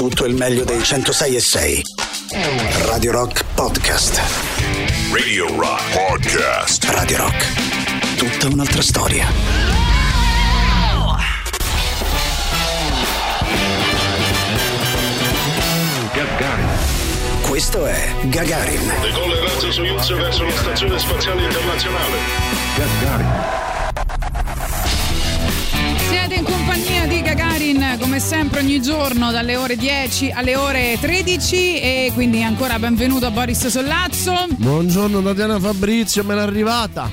tutto il meglio dei 106.6. Radio Rock Podcast. Radio Rock Podcast. Radio Rock. Tutta un'altra storia. Gagarin. Questo è Gagarin. Decolla il razzo Soyuz verso la stazione spaziale internazionale. Gagarin. Siete in compagnia di Gagarin, come sempre ogni giorno dalle ore 10 alle ore 13, e quindi ancora benvenuto a Boris Sollazzo. Buongiorno Tatiana Fabrizio, me l'è arrivata.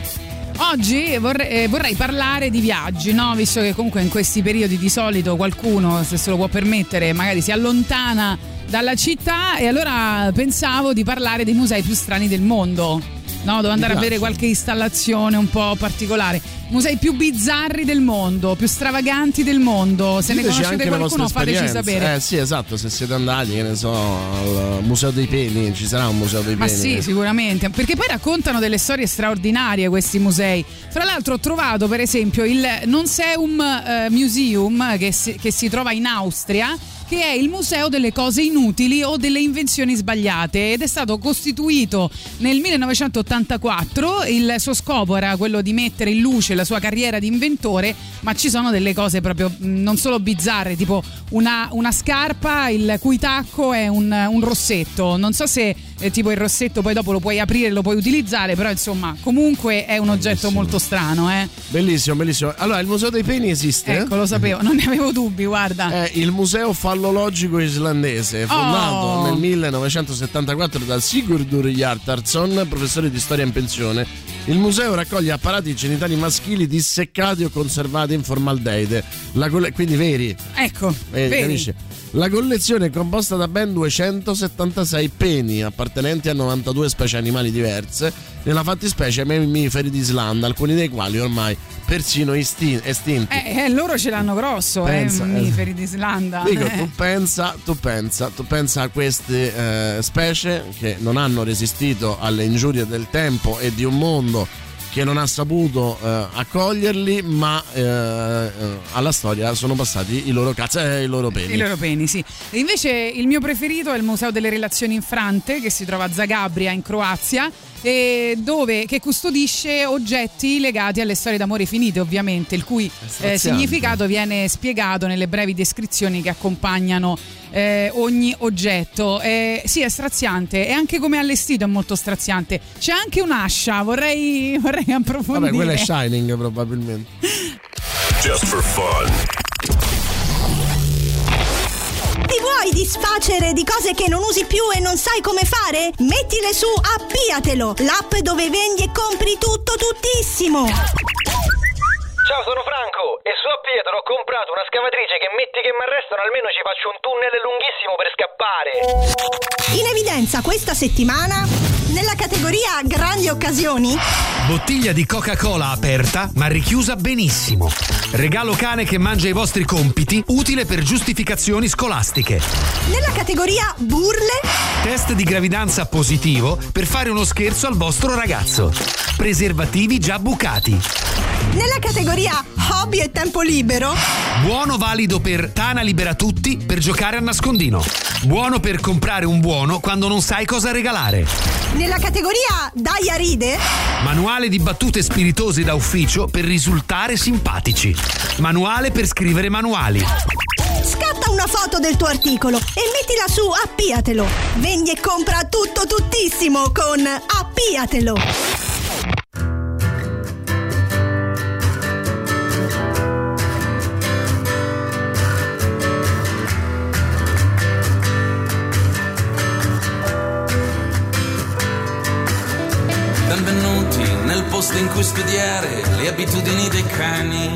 Oggi vorrei parlare di viaggi, no? Visto che comunque in questi periodi di solito qualcuno, se se lo può permettere, magari si allontana dalla città, e allora pensavo di parlare dei musei più strani del mondo, no? Devo andare a vedere qualche installazione un po' particolare. Musei più bizzarri del mondo, più stravaganti del mondo. Se diteci, ne conoscete qualcuno, fateci sapere. Sì, esatto, se siete andati, che ne so, al Museo dei Peni, ci sarà un Museo dei Peni. Ma sì, sicuramente, perché poi raccontano delle storie straordinarie questi musei. Fra l'altro ho trovato per esempio il Nonseum Museum che si trova in Austria, che è il museo delle cose inutili o delle invenzioni sbagliate, ed è stato costituito nel 1984. Il suo scopo era quello di mettere in luce la sua carriera di inventore, ma ci sono delle cose proprio non solo bizzarre, tipo una scarpa il cui tacco è un rossetto. Non so se tipo il rossetto poi dopo lo puoi aprire, lo puoi utilizzare, però insomma comunque è un oggetto molto strano, eh? Bellissimo, bellissimo. Allora, il Museo dei Peni esiste? Ecco, lo sapevo, non ne avevo dubbi, guarda. È il museo fallologico islandese, fondato nel 1974 da Sigurdur Jartarsson, professore di storia in pensione. Il museo raccoglie apparati genitali maschili disseccati o conservati in formaldeide, quindi veri. Ecco, veri. Capisci? La collezione è composta da ben 276 peni appartenenti a 92 specie animali diverse, nella fattispecie mammiferi d'Islanda, alcuni dei quali ormai persino estinti. Loro ce l'hanno grosso, pensa, mammiferi d'Islanda. Dico, tu pensa a queste specie che non hanno resistito alle ingiurie del tempo e di un mondo che non ha saputo accoglierli, ma alla storia sono passati i loro cazzo e i loro peni. I loro peni, sì. E invece il mio preferito è il Museo delle Relazioni Infrante, che si trova a Zagabria in Croazia, che custodisce oggetti legati alle storie d'amore finite, ovviamente, il cui significato viene spiegato nelle brevi descrizioni che accompagnano ogni oggetto. Sì, è straziante, e anche come allestito è molto straziante. C'è anche un'ascia, vorrei approfondire. Vabbè, quella è Shining probabilmente. Just for fun. Ti vuoi disfacere di cose che non usi più e non sai come fare? Mettile su Appiatelo, l'app dove vendi e compri tutto, tuttissimo. Ciao, sono Franco e su Appiatelo ho comprato una scavatrice che, metti che mi arrestano, almeno ci faccio un tunnel lunghissimo per scappare. In evidenza questa settimana, nella categoria grandi occasioni, bottiglia di Coca-Cola aperta ma richiusa benissimo. Regalo cane che mangia i vostri compiti, utile per giustificazioni scolastiche. Nella categoria burle, test di gravidanza positivo per fare uno scherzo al vostro ragazzo. Preservativi già bucati. Nella categoria hobby e tempo libero, buono valido per Tana libera tutti per giocare a nascondino. Buono per comprare un buono quando non sai cosa regalare. Nella categoria dai a ride, manuale di battute spiritose da ufficio per risultare simpatici. Manuale per scrivere manuali. Scatta una foto del tuo articolo e mettila su Appiatelo. Vendi e compra tutto tuttissimo con Appiatelo. Posto in cui studiare le abitudini dei cani,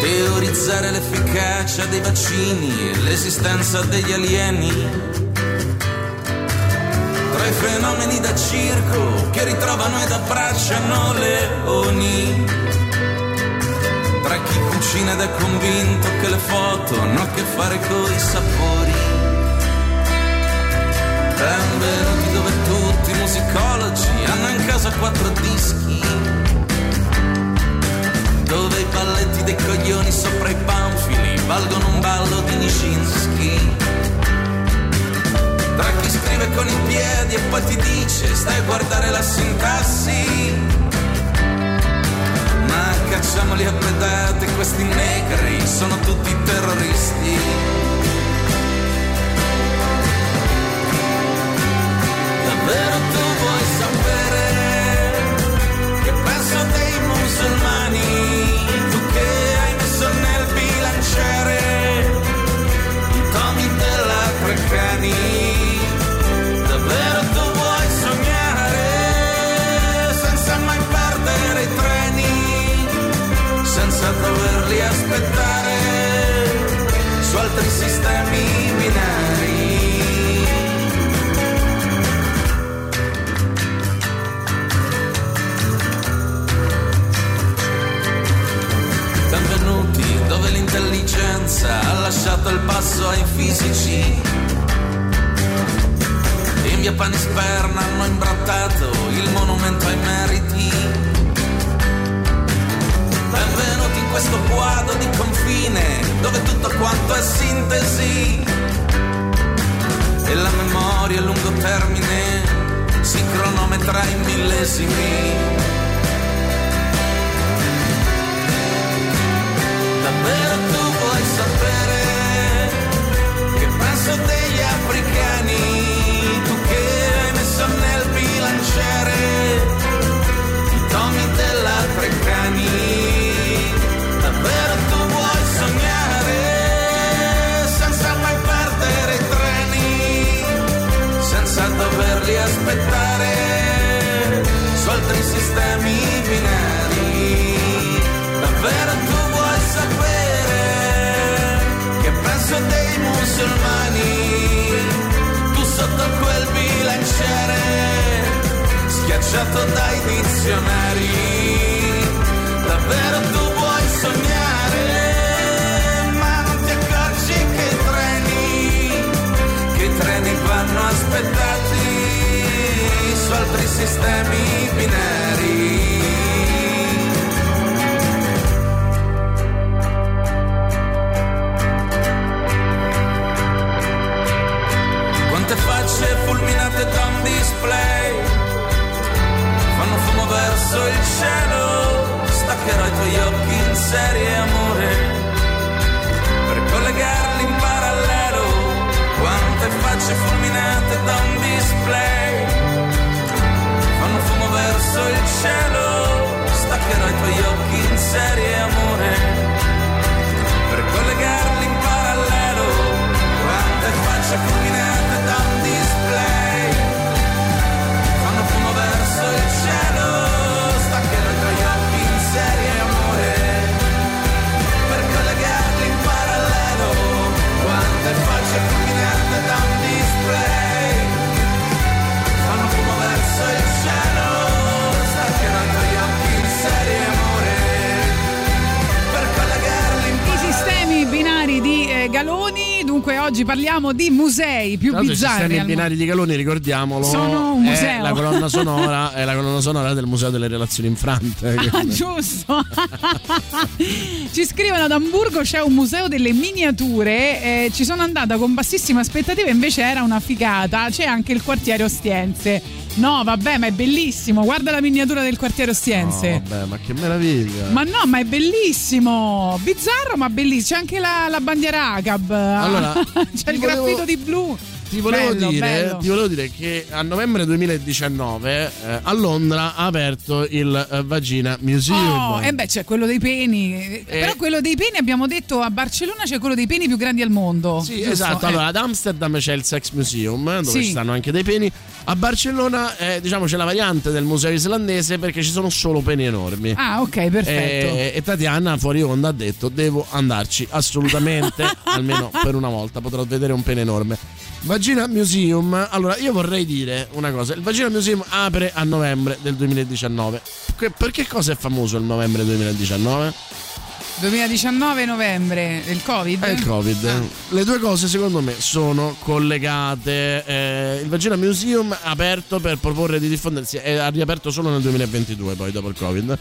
teorizzare l'efficacia dei vaccini e l'esistenza degli alieni, tra i fenomeni da circo che ritrovano ed abbracciano leoni, tra chi cucina ed è convinto che le foto hanno a che fare coi sapori. Benvenuti dove tutti i musicologi hanno in casa 4 dischi, dove i balletti dei coglioni sopra i panfili valgono un ballo di Nishi. jeans skinny. Tra chi scrive con i piedi e poi ti dice stai a guardare la sintassi. Ma cacciamoli a pedate, questi negri sono tutti terroristi. Però tu vuoi sapere che penso dei musulmani, tu che hai messo nel bilanciere i tomi dell'Africani. Davvero tu vuoi sognare senza mai perdere i treni, senza doverli aspettare su altri sistemi binari. Dove l'intelligenza ha lasciato il passo ai fisici, in via Panisperna hanno imbrattato il monumento ai meriti. Benvenuti in questo guado di confine dove tutto quanto è sintesi e la memoria a lungo termine si cronometra in millesimi. Davvero tu vuoi sapere che penso degli africani, tu che hai messo nel bilanciere i tomi dell'Africani. Davvero tu vuoi sognare senza mai perdere i treni, senza doverli aspettare su altri sistemi binari. Davvero tu dei musulmani, tu sotto quel bilanciere schiacciato dai dizionari. Davvero tu vuoi sognare, ma non ti accorgi che i treni vanno aspettati su altri sistemi binari. Facce fulminate da un display fanno fumo verso il cielo. Staccherò i tuoi occhi in serie, amore, per collegarli in parallelo. Quante facce fulminate da un display fanno fumo verso il cielo. Staccherò i tuoi occhi in serie, amore, per collegarli in parallelo. Quante facce fulminate da un display fanno fumo verso il cielo. Staccherò i tuoi occhi in serie, amore, per collegarli in parallelo. Quante facce fulminate da un display fanno fumo verso il cielo. Staccherò i tuoi occhi in serie, amore, per collegarli in parallelo. I sistemi binari di Galoni. Dunque oggi parliamo di musei più bizzarri. I binari di Galoni, ricordiamolo, sono un museo. È la colonna sonora del Museo delle Relazioni Infrante. Ah, giusto. Ci scrivono ad Amburgo c'è un museo delle miniature, ci sono andata con bassissima aspettativa, invece era una figata. C'è anche il quartiere Ostiense. No, vabbè, ma è bellissimo. Guarda la miniatura del quartiere Ostiense. No, vabbè, ma che meraviglia. Ma no, ma è bellissimo. Bizzarro, ma bellissimo. C'è anche la bandiera Agab. Allora, c'è il graffito di blu. Ti volevo dire che a novembre 2019 a Londra ha aperto il Vagina Museum. Oh, e beh, c'è quello dei peni. Però quello dei peni, abbiamo detto, a Barcellona c'è quello dei peni più grandi al mondo. Sì, giusto? Esatto. Allora, ad Amsterdam c'è il Sex Museum, dove ci stanno anche dei peni. A Barcellona, diciamo, c'è la variante del museo islandese perché ci sono solo peni enormi. Ah, ok, perfetto. E Tatiana fuori onda ha detto devo andarci assolutamente, almeno per una volta potrò vedere un pene enorme. Vagina Museum. Allora, io vorrei dire una cosa. Il Vagina Museum apre a novembre del 2019. Per che cosa è famoso il novembre 2019? 2019 novembre, il Covid? È il Covid. Le due cose secondo me sono collegate. Il Vagina Museum aperto per proporre di diffondersi, è riaperto solo nel 2022 poi dopo il Covid.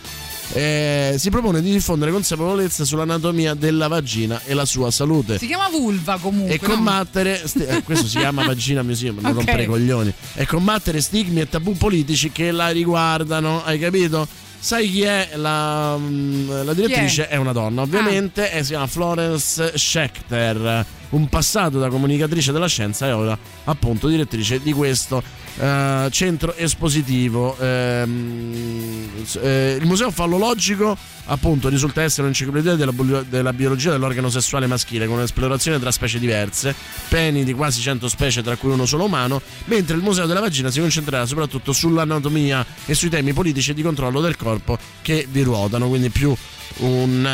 si propone di diffondere consapevolezza sull'anatomia della vagina e la sua salute. Si chiama vulva comunque. E combattere questo si chiama vagina museum, non rompere i coglioni. E combattere stigmi e tabù politici che la riguardano, hai capito? Sai chi è la direttrice? Chi è? È una donna, ovviamente, e si chiama Florence Scheckter, un passato da comunicatrice della scienza e ora appunto direttrice di questo centro espositivo. Il museo fallologico appunto risulta essere un'enciclopedia della biologia dell'organo sessuale maschile, con un'esplorazione tra specie diverse, peni di quasi 100 specie tra cui uno solo umano, mentre il museo della vagina si concentrerà soprattutto sull'anatomia e sui temi politici e di controllo del corpo che vi ruotano, quindi più un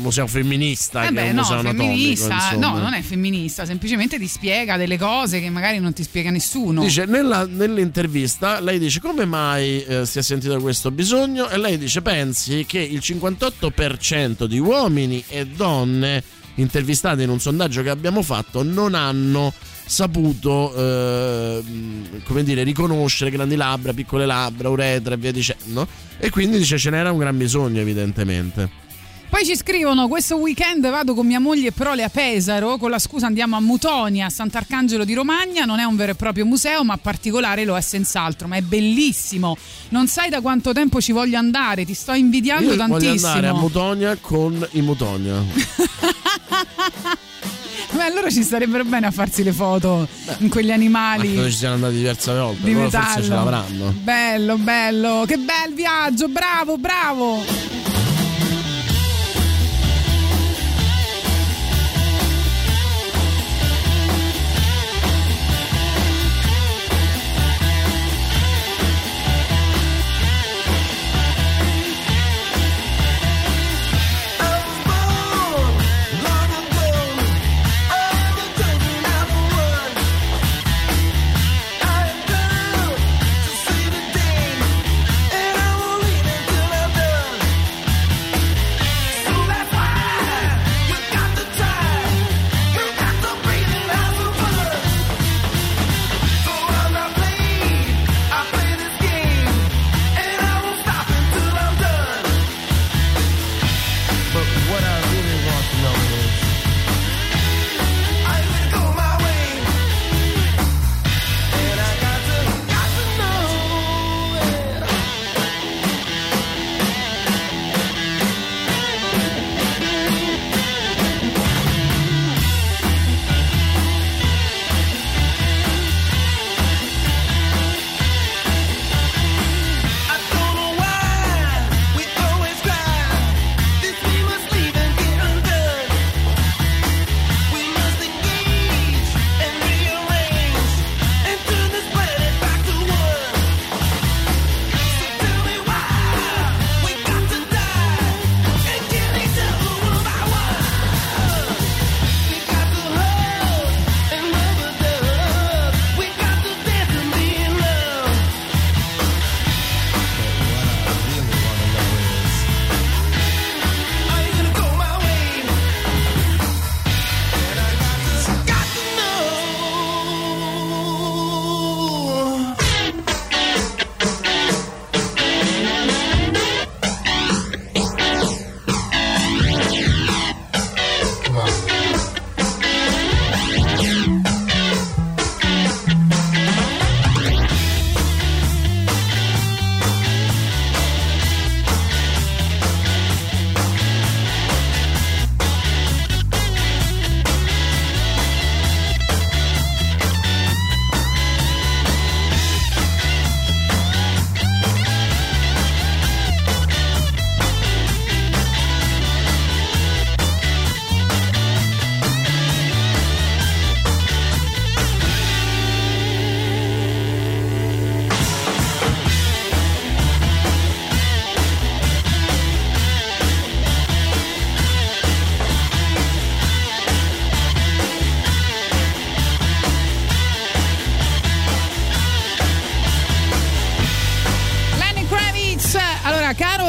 museo femminista che un museo anatomico, insomma. No, non è femminista, semplicemente ti spiega delle cose che magari non ti spiega nessuno. Dice nell'intervista, lei dice come mai si è sentito questo bisogno, e lei dice pensi che il 58% di uomini e donne intervistati in un sondaggio che abbiamo fatto non hanno saputo come dire, riconoscere grandi labbra, piccole labbra, uretra e via dicendo, e quindi dice ce n'era un gran bisogno evidentemente. Poi ci scrivono: questo weekend vado con mia moglie e prole a Pesaro, con la scusa andiamo a Mutonia, a Sant'Arcangelo di Romagna. Non è un vero e proprio museo, ma particolare lo è senz'altro, ma è bellissimo. Non sai da quanto tempo ci voglio andare, ti sto invidiando. Io tantissimo voglio andare a Mutonia con i Mutonia. Beh, allora ci starebbero bene a farsi le foto in quegli animali. Noi ci siamo andati diverse volte, però forse ce l'avranno. Bello, bello, che bel viaggio, bravo, bravo.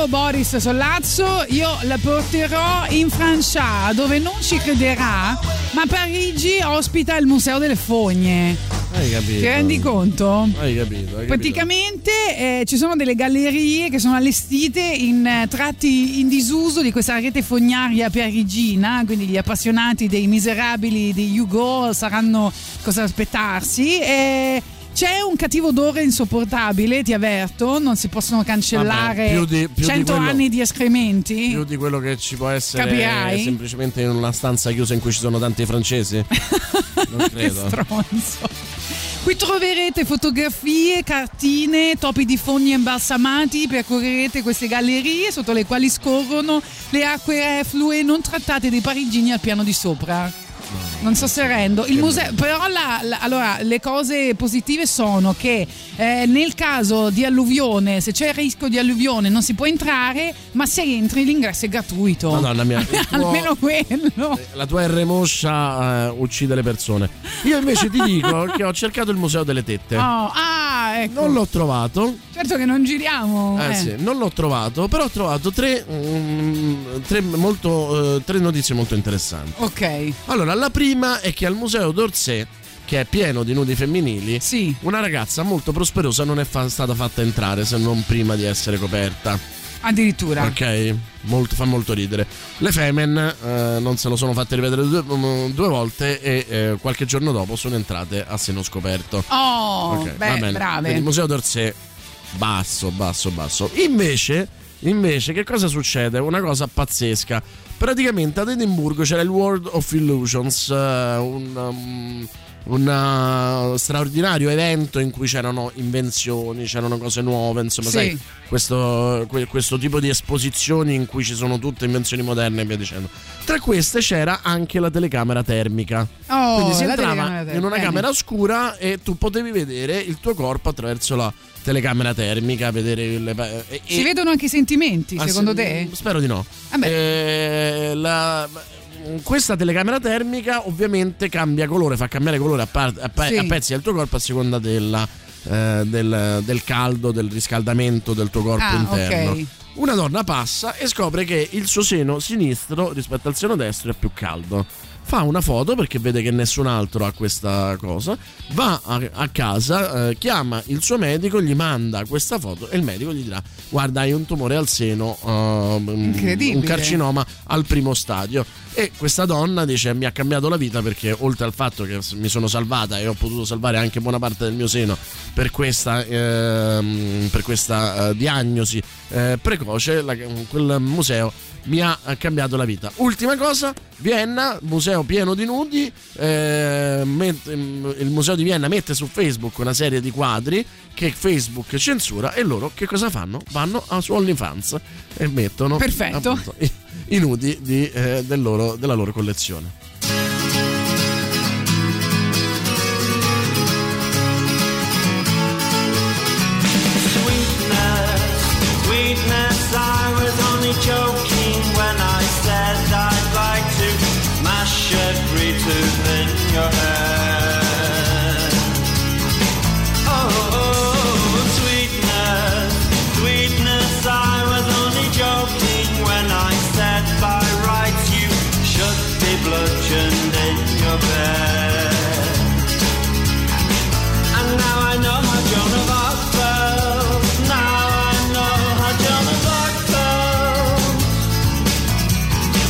Boris Sollazzo, io la porterò in Francia dove non ci crederà, ma Parigi ospita il Museo delle Fogne. Hai capito? Ti rendi conto? Hai capito, hai capito. Praticamente ci sono delle gallerie che sono allestite in tratti in disuso di questa rete fognaria parigina, quindi gli appassionati dei Miserabili di Hugo saranno cosa aspettarsi. C'è un cattivo odore insopportabile, ti avverto, non si possono cancellare. Vabbè, più 100 di quello, anni di escrementi. Più di quello che ci può essere. Capirai? Semplicemente in una stanza chiusa in cui ci sono tanti francesi. Non credo. Che stronzo. Qui troverete fotografie, cartine, topi di fogne imbalsamati, percorrerete queste gallerie sotto le quali scorrono le acque efflue non trattate dei parigini al piano di sopra. Non so se rendo il museo, però allora, le cose positive sono che nel caso di alluvione, se c'è il rischio di alluvione non si può entrare, ma se entri l'ingresso è gratuito. Madonna mia, almeno quello. La tua R-moscia uccide le persone. Io invece ti dico che ho cercato il museo delle tette. Ecco. Non l'ho trovato. Certo che non giriamo. Sì, non l'ho trovato, però ho trovato tre notizie molto interessanti. Ok. Allora, la prima è che al Museo d'Orsay, che è pieno di nudi femminili, sì, una ragazza molto prosperosa non è stata fatta entrare se non prima di essere coperta. Addirittura. Ok, fa molto ridere. Le Femen non se lo sono fatte ripetere due volte e qualche giorno dopo sono entrate a seno scoperto. Oh, okay, beh, brave. Quindi il Museo d'Orsay, basso. Invece che cosa succede? Una cosa pazzesca. Praticamente ad Edimburgo c'era il World of Illusions, un straordinario evento in cui c'erano invenzioni, c'erano cose nuove, insomma, sì, sai, questo tipo di esposizioni in cui ci sono tutte invenzioni moderne e via dicendo. Tra queste c'era anche la telecamera termica. Oh, quindi si entrava in una camera oscura e tu potevi vedere il tuo corpo attraverso la telecamera termica, vedere si vedono anche i sentimenti, secondo te? Spero di no. Questa telecamera termica ovviamente cambia colore, fa cambiare colore a pezzi del tuo corpo a seconda del caldo, del riscaldamento del tuo corpo interno. Okay. Una donna passa e scopre che il suo seno sinistro rispetto al seno destro è più caldo. Fa una foto perché vede che nessun altro ha questa cosa, va a casa, chiama il suo medico, gli manda questa foto e il medico gli dirà: guarda, hai un tumore al seno, incredibile, un carcinoma al primo stadio. E questa donna dice: mi ha cambiato la vita, perché oltre al fatto che mi sono salvata e ho potuto salvare anche buona parte del mio seno per questa diagnosi precoce, quel museo mi ha cambiato la vita. Ultima cosa, Vienna, museo pieno di nudi, il museo di Vienna mette su Facebook una serie di quadri che Facebook censura e loro che cosa fanno? Vanno su OnlyFans e mettono appunto i nudi della loro collezione. Sweetness, I was only joking when I said I'd like to mash a tree tooth in your head. Oh, sweetness, I was only joking when I said by rights you should be bludgeoned in your bed. And now I know my Joan of Arc fell. Now I know how Joan of Arc fell.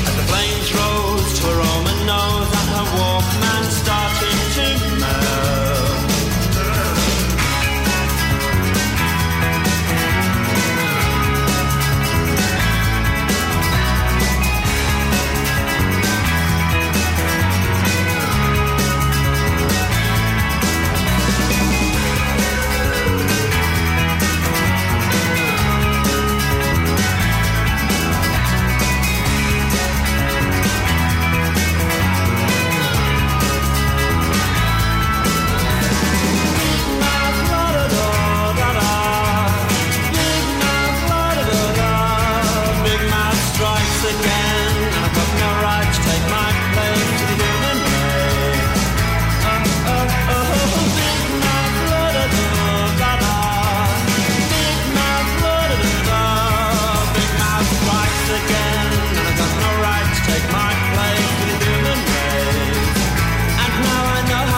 As the flames rose to her Roman nose and her Walkman started to melt.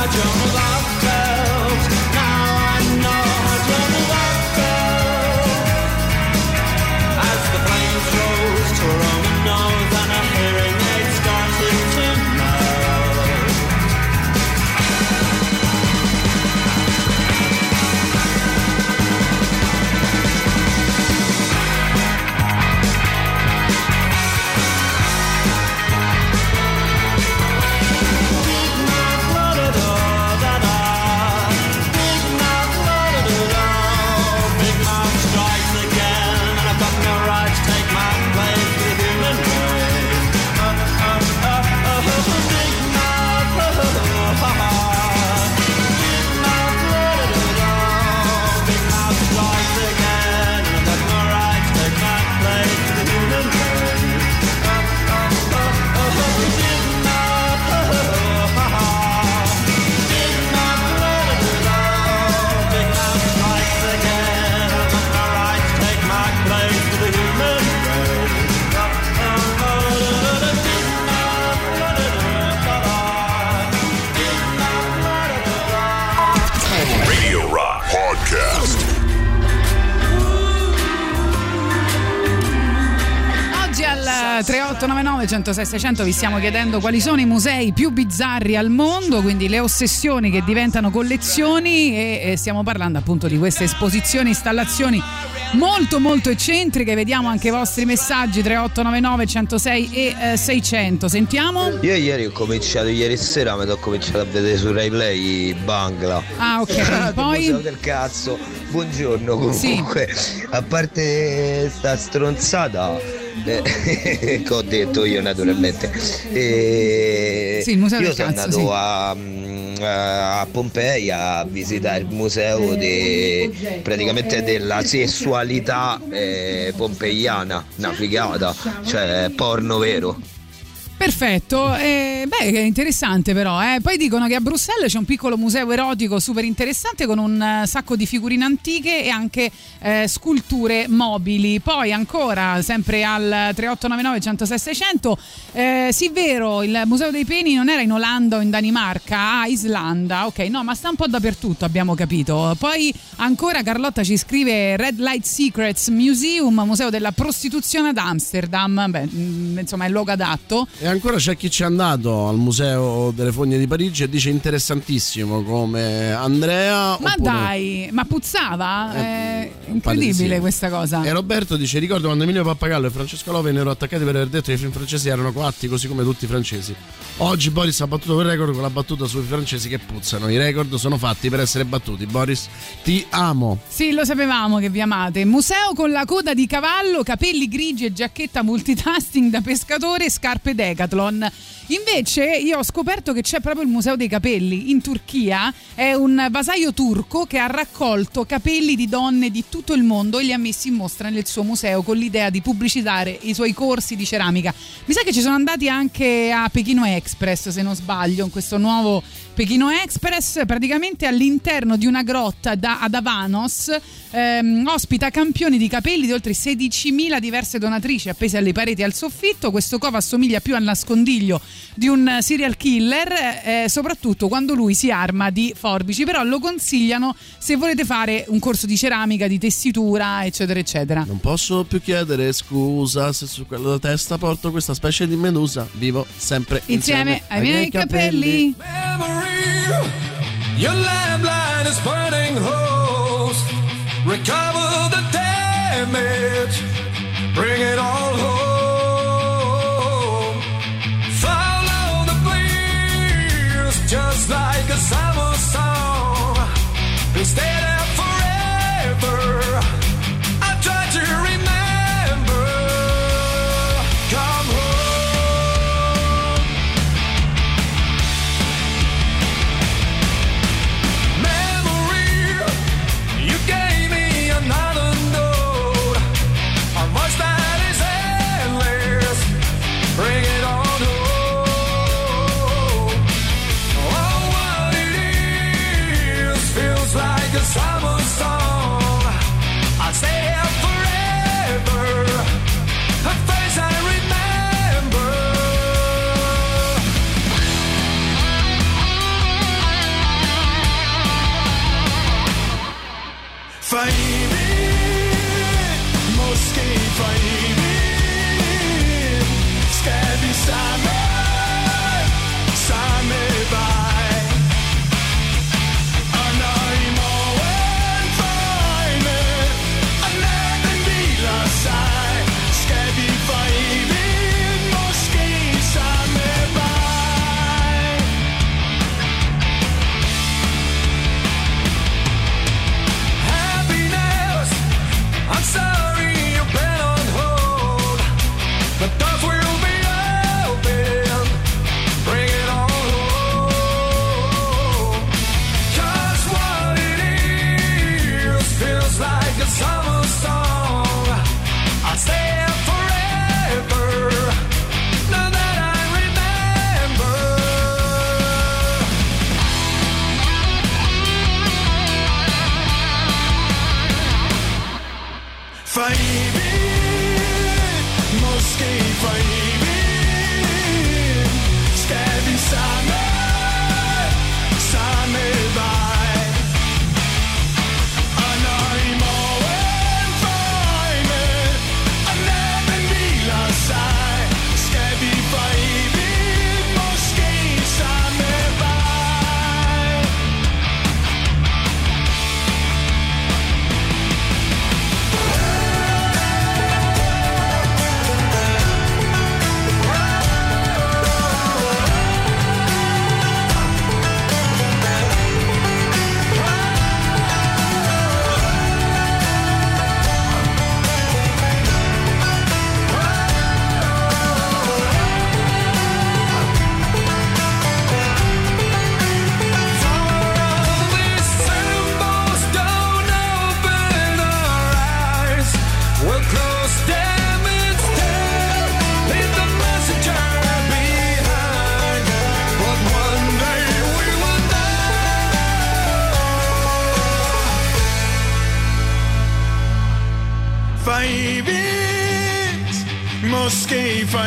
Joan of Arc fell. 3899 106 600, vi stiamo chiedendo quali sono i musei più bizzarri al mondo, quindi le ossessioni che diventano collezioni, e stiamo parlando appunto di queste esposizioni, installazioni molto molto eccentriche. Vediamo anche i vostri messaggi, 3899 106 e 600. Sentiamo. Io ieri ho cominciato, ieri sera mi sono cominciato a vedere su RaiPlay Bangla. Ah, ok. Poi del cazzo. Buongiorno comunque. Sì. A parte sta stronzata che ho detto io naturalmente, sì, io sono andato a Pompei a visitare il museo praticamente della sessualità pompeiana, una figata, cioè porno vero. Perfetto, beh, è interessante però, eh. Poi dicono che a Bruxelles c'è un piccolo museo erotico super interessante con un sacco di figurine antiche e anche sculture mobili. Poi ancora, sempre al 3899 106 600, sì, vero, il Museo dei Peni non era in Olanda o in Danimarca, ah, Islanda, ok, no, ma sta un po' dappertutto, abbiamo capito. Poi ancora Carlotta ci scrive Red Light Secrets Museum, museo della prostituzione ad Amsterdam, beh, insomma è il luogo adatto. E ancora c'è chi ci è andato al Museo delle Fogne di Parigi e dice interessantissimo come Andrea. Ma oppure... dai, ma puzzava? È incredibile questa cosa. E Roberto dice: ricordo quando Emilio Pappagallo e Francesco Love vennero attaccati per aver detto che i film francesi erano coatti così come tutti i francesi. Oggi Boris ha battuto quel record con la battuta sui francesi che puzzano. I record sono fatti per essere battuti. Boris, ti amo. Sì, lo sapevamo che vi amate. Museo con la coda di cavallo, capelli grigi e giacchetta multitasking da pescatore, scarpe d'eco. Invece io ho scoperto che c'è proprio il Museo dei Capelli in Turchia, è un vasaio turco che ha raccolto capelli di donne di tutto il mondo e li ha messi in mostra nel suo museo con l'idea di pubblicizzare i suoi corsi di ceramica. Mi sa che ci sono andati anche a Pechino Express, se non sbaglio, in questo nuovo Pechino Express, praticamente all'interno di una grotta ad Avanos, ospita campioni di capelli di oltre 16.000 diverse donatrici appese alle pareti e al soffitto. Questo cova assomiglia più al nascondiglio di un serial killer, soprattutto quando lui si arma di forbici, però lo consigliano se volete fare un corso di ceramica, di tessitura, eccetera eccetera. Non posso più chiedere scusa se su quello da testa porto questa specie di medusa, vivo sempre insieme ai miei capelli. Your lifeline is burning holes. Recover the damage. Bring it all home. Follow the breeze, just like a summer song. We'll stay there forever. I try to remember. Come home. Stop.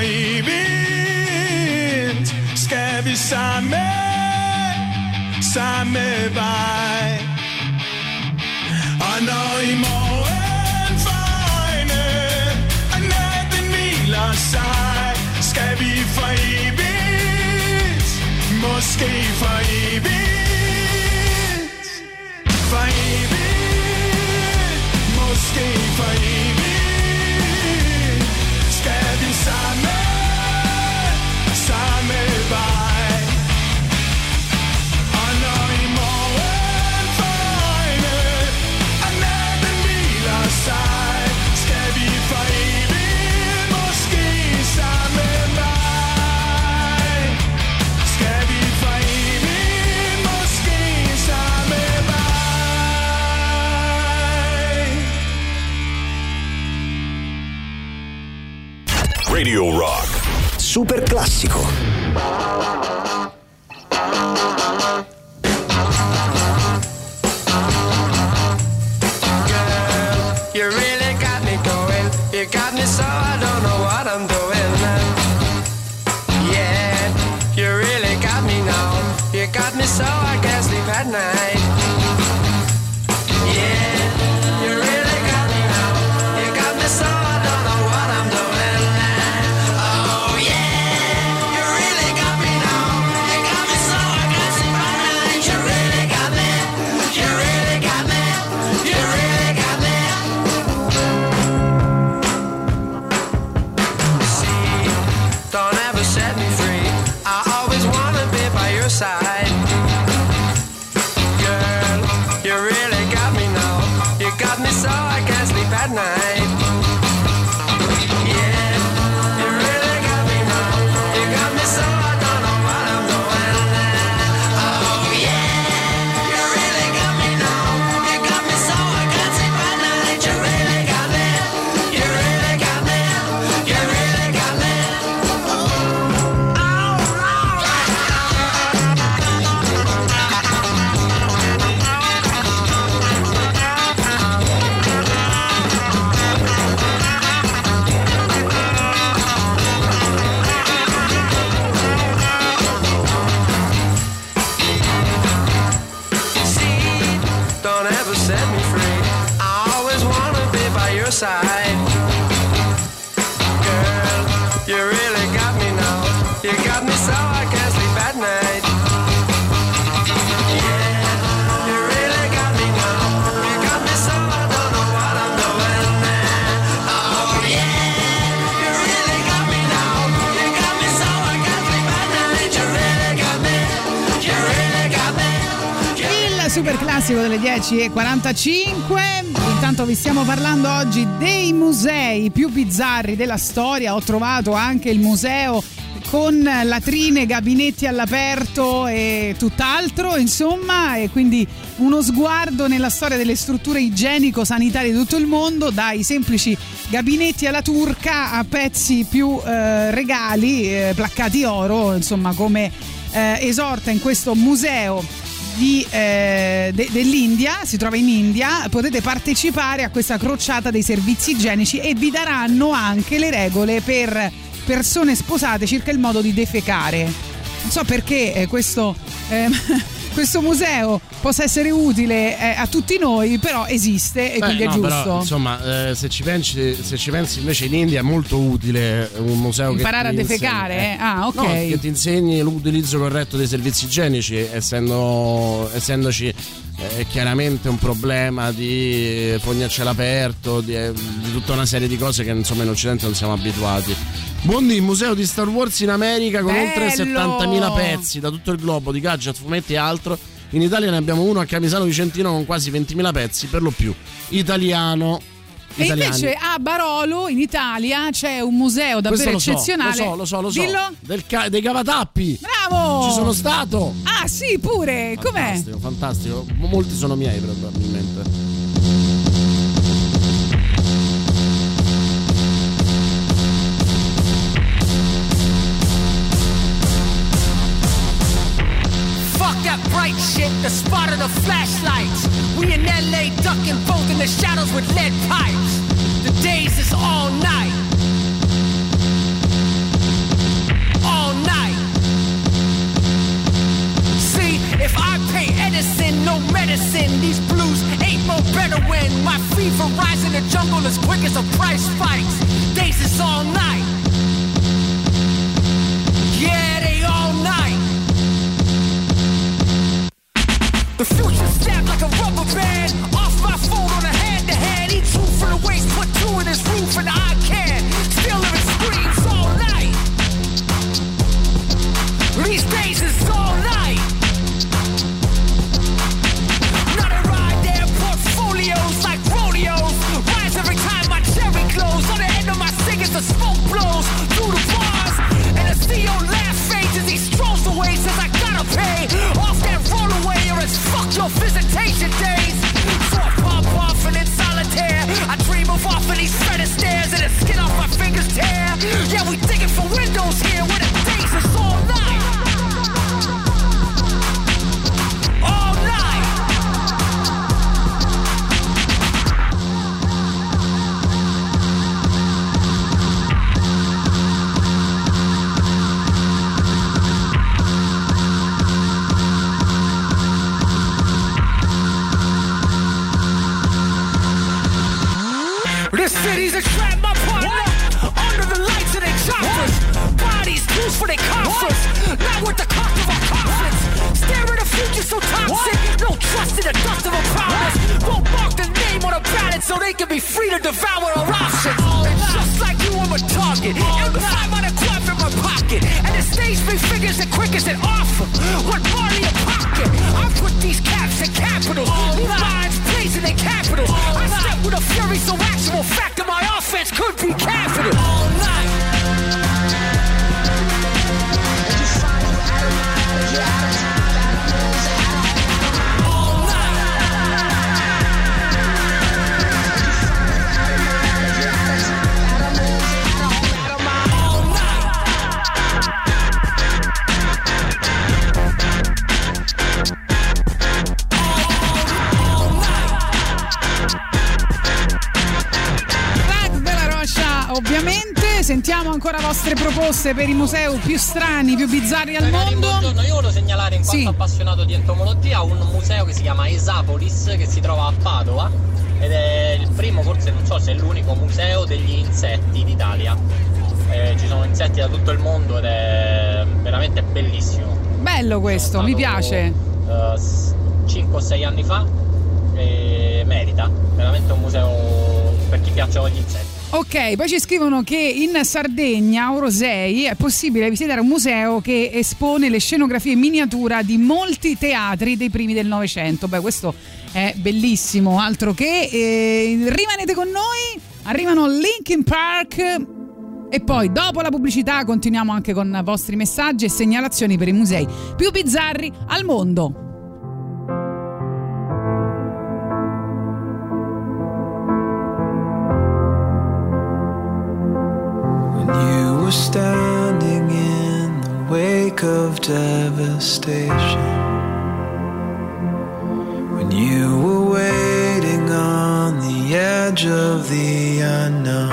i vind skal vi samme vej. Og når i morgen føjne og natten hviler sig, skal vi for evigt, måske for evigt, for evigt, måske for evigt. Samme vej. Og når i morgen forøjne og natten hviler sig, skal vi for evigt måske samme vej. Skal vi for evigt måske samme vej. Radio Rock Super Classico. Girl, you really got me going. You got me so I don't know what I'm doing. Yeah, you really got me now. You got me so I can't sleep at night. Yeah, you really got me now. You got me so I don't know what I'm doing. Delle 10:45. Intanto vi stiamo parlando oggi dei musei più bizzarri della storia. Ho trovato anche il museo con latrine, gabinetti all'aperto e tutt'altro, insomma, e quindi uno sguardo nella storia delle strutture igienico-sanitarie di tutto il mondo, dai semplici gabinetti alla turca a pezzi più regali, placcati oro, insomma, come esorta in questo museo dell'India, si trova in India. Potete partecipare a questa crociata dei servizi igienici e vi daranno anche le regole per persone sposate circa il modo di defecare. Non so perché questo museo possa essere utile a tutti noi, però esiste e quindi è giusto. Però, insomma, se ci pensi invece in India è molto utile un museo. Imparare a defecare? Ah, ok. No, che ti insegni l'utilizzo corretto dei servizi igienici, essendoci chiaramente un problema di fognaccia all'aperto, di tutta una serie di cose che insomma in Occidente non siamo abituati. Bondi, il museo di Star Wars in America con oltre 70.000 pezzi da tutto il globo di gadget, fumetti e altro. In Italia ne abbiamo uno a Camisano Vicentino con quasi 20.000 pezzi, per lo più italiano. E invece a Barolo in Italia c'è un museo davvero eccezionale. Lo so. Dillo? Dei cavatappi. Bravo! Ci sono stato. Ah sì, pure. Fantastico, com'è? Fantastico. Molti sono miei probabilmente. Shit, the spot of the flashlights. We in LA ducking both in the shadows with lead pipes. The days is all night. If I pay Edison, no medicine. These blues ain't no better when my fever rise in the jungle as quick as a price spikes. Days is all night. Yeah, they all night. The future stabbed like a rubber band. Off my phone on a hand-to-hand. Eat two for the waist, put two in his roof and I can. Still in his screams all night. These days is all night. Now they ride their portfolios like rodeos. Rise every time my cherry glows. On the end of my cigarettes the smoke blows through the bars. And the CEO laughs as he strolls away. Says I gotta pay off that rollaway or it's fuck your visitation days. So I pop off and it's solitaire. I dream of off of these credit stairs and the skin off my fingers tear. Yeah, we digging for windows here where the days is all night. Cities are trapped, my partner. What? Under the lights of their choppers. Bodies loose for their coffers. Not worth the cost of our coffins. Stare at a future so toxic. What? No trust in the dust of a promise. Won't mark the name on a ballot so they can be free to devour our options. And just like you, I'm a target. Every time I'm a club in my pocket. And the stage big figures the quickest and offer. One party a pocket. I put these caps in capitals. These minds blazing in capitals. I step with a fury so actual fact that my offense could be capital. All night. Ovviamente sentiamo ancora vostre proposte per i musei più strani, più bizzarri al mondo. Buongiorno, io volevo segnalare in quanto appassionato di entomologia un museo che si chiama Esapolis, che si trova a Padova ed è il primo, forse non so se è l'unico museo degli insetti d'Italia. Ci sono insetti da tutto il mondo ed è veramente bellissimo. Bello questo, mi piace. 5 o 6 anni fa e merita, veramente un museo per chi piacciono gli insetti. Ok, poi ci scrivono che in Sardegna, a Orosei, è possibile visitare un museo che espone le scenografie in miniatura di molti teatri dei primi del Novecento. Beh, questo è bellissimo, altro che. Rimanete con noi, arrivano Linkin Park e poi dopo la pubblicità continuiamo anche con vostri messaggi e segnalazioni per i musei più bizzarri al mondo. You were standing in the wake of devastation. When you were waiting on the edge of the unknown.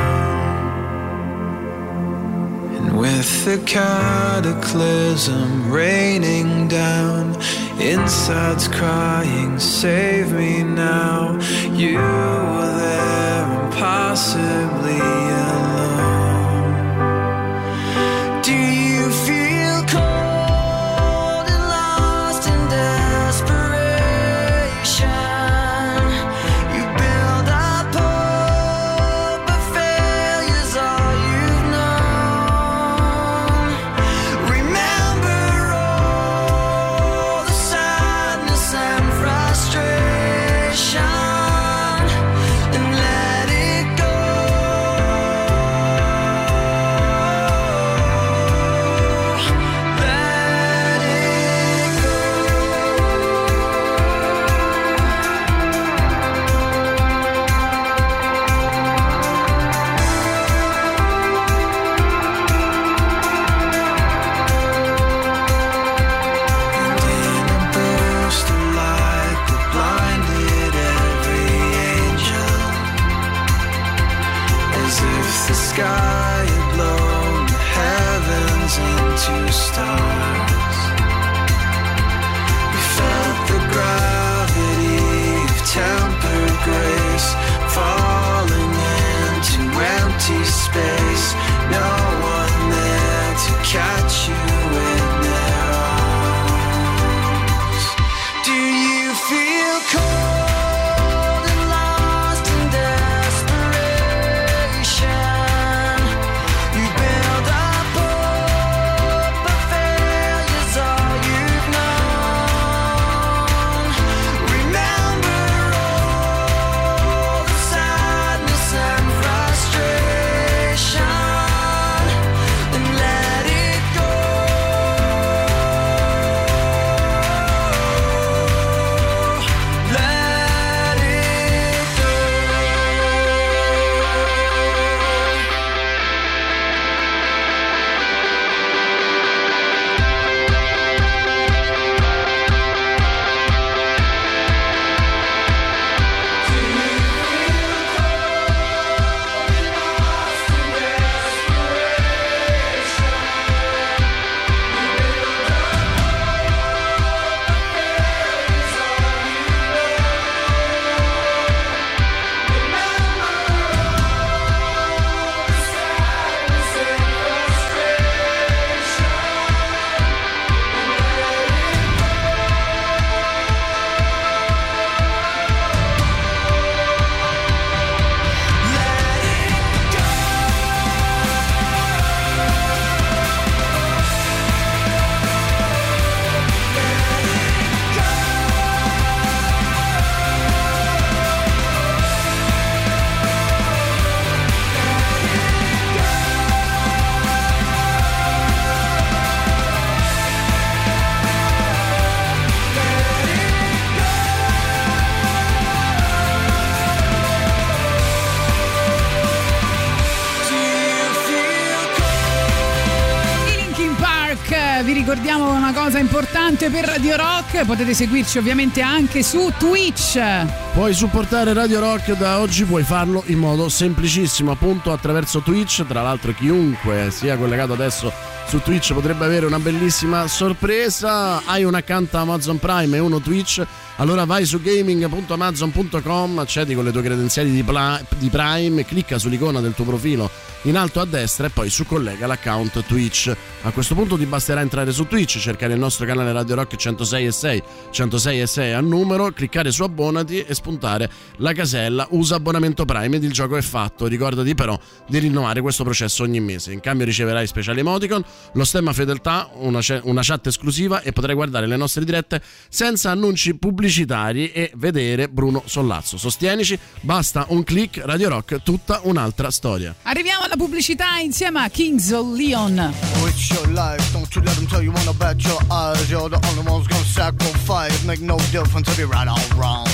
And with the cataclysm raining down, insides crying, save me now. You were there impossibly alone. Let it go. ricordiamo una cosa importante per Radio Rock: potete seguirci ovviamente anche su Twitch. Puoi supportare Radio Rock da oggi, puoi farlo in modo semplicissimo, appunto attraverso Twitch. Tra l'altro chiunque sia collegato adesso su Twitch potrebbe avere una bellissima sorpresa. Hai un account Amazon Prime e uno Twitch? Allora vai su gaming.amazon.com, accedi con le tue credenziali di Prime, clicca sull'icona del tuo profilo in alto a destra e poi su collega l'account Twitch. A questo punto ti basterà entrare su Twitch, cercare il nostro canale Radio Rock 106.6, 106.6 a numero, cliccare su abbonati e spuntare la casella usa abbonamento Prime ed il gioco è fatto. Ricordati però di rinnovare questo processo ogni mese. In cambio riceverai speciali emoticon, lo stemma fedeltà, una chat esclusiva e potrai guardare le nostre dirette senza annunci pubblicitari e vedere Bruno Sollazzo. Sostienici, basta un click. Radio Rock, tutta un'altra storia. Arriviamo alla pubblicità insieme a Kings of Leon. It's your life, don't you let them tell you wanna bet your eyes. You're the only ones gonna sacrifice. Make no difference if you're right or wrong.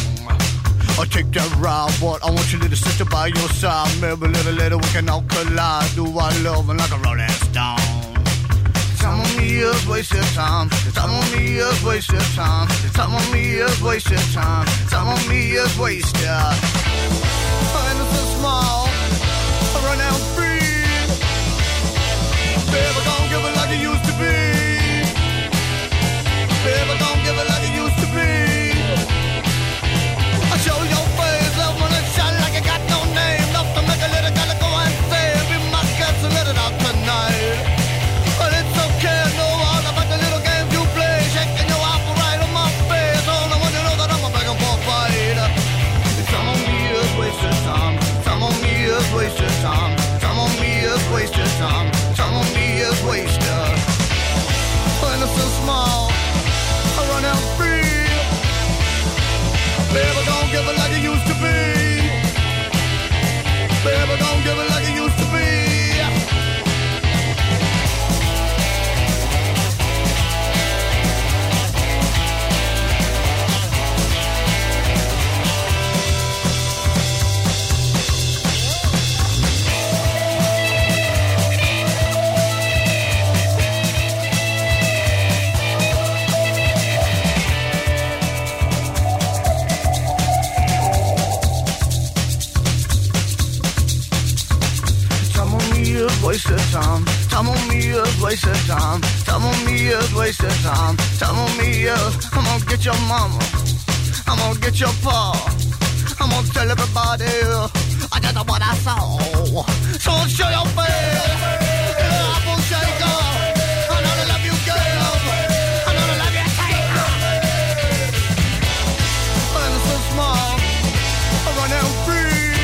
I take that ride, but I want you to sit there by your side. Maybe a little later we can all collide. Do I love and like a rolling stone? Time on me is wasted time. Time on me is wasted time. Time on me is wasted time. Time on me is wasted. I'm so small, I run out free. Baby, don't give it like it used to be. Baby, don't give it like it used to be. I show your face, love when it shine like I got no name. Nothing like a little gotta go and say. Be my guest and let it out tonight. But it's okay, I know all about the little games you play. Shaking your apple right on my face. All I want you know that I'm a back and forth fight. Some on me is wasted time. Some on me is wasted time. Some on me is wasted time. Waster, when it's so small, I run out free. Baby, don't give it like it used to be. Baby, don't give it like it used to be. Wasted time, time on me is wasted time, time on me is wasted time, time on me is, I'm gonna get your mama, I'm gonna get your pa, I'm gonna tell everybody, I just know what I saw, so I'll show your face, yeah, I'm gonna shake up, I know they love you girl, I know they love you take up, I'm so small, I run out free,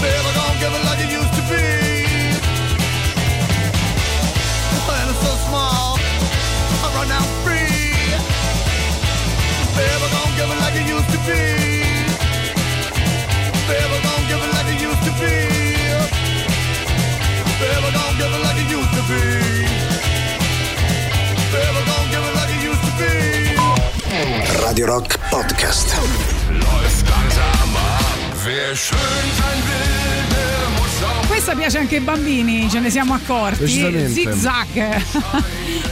baby don't give it like it used to be. I run out free. Baby, don't give it like it used to be. Baby, don't give it like it used to be. Baby, don't give it like it used to be. Baby, don't give it like it used to be. Radio Rock Podcast. Läuft langsam ab, wer schön sein will. Questa piace anche ai bambini, ce ne siamo accorti. Zig-zag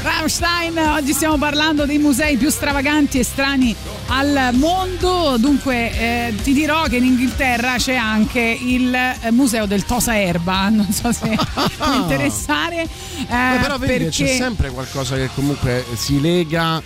Rammstein. Oggi stiamo parlando dei musei più stravaganti e strani al mondo. Dunque ti dirò che in Inghilterra c'è anche il museo del Tosa Erba. Non so se mi interessare però vedi, perché c'è sempre qualcosa che comunque si lega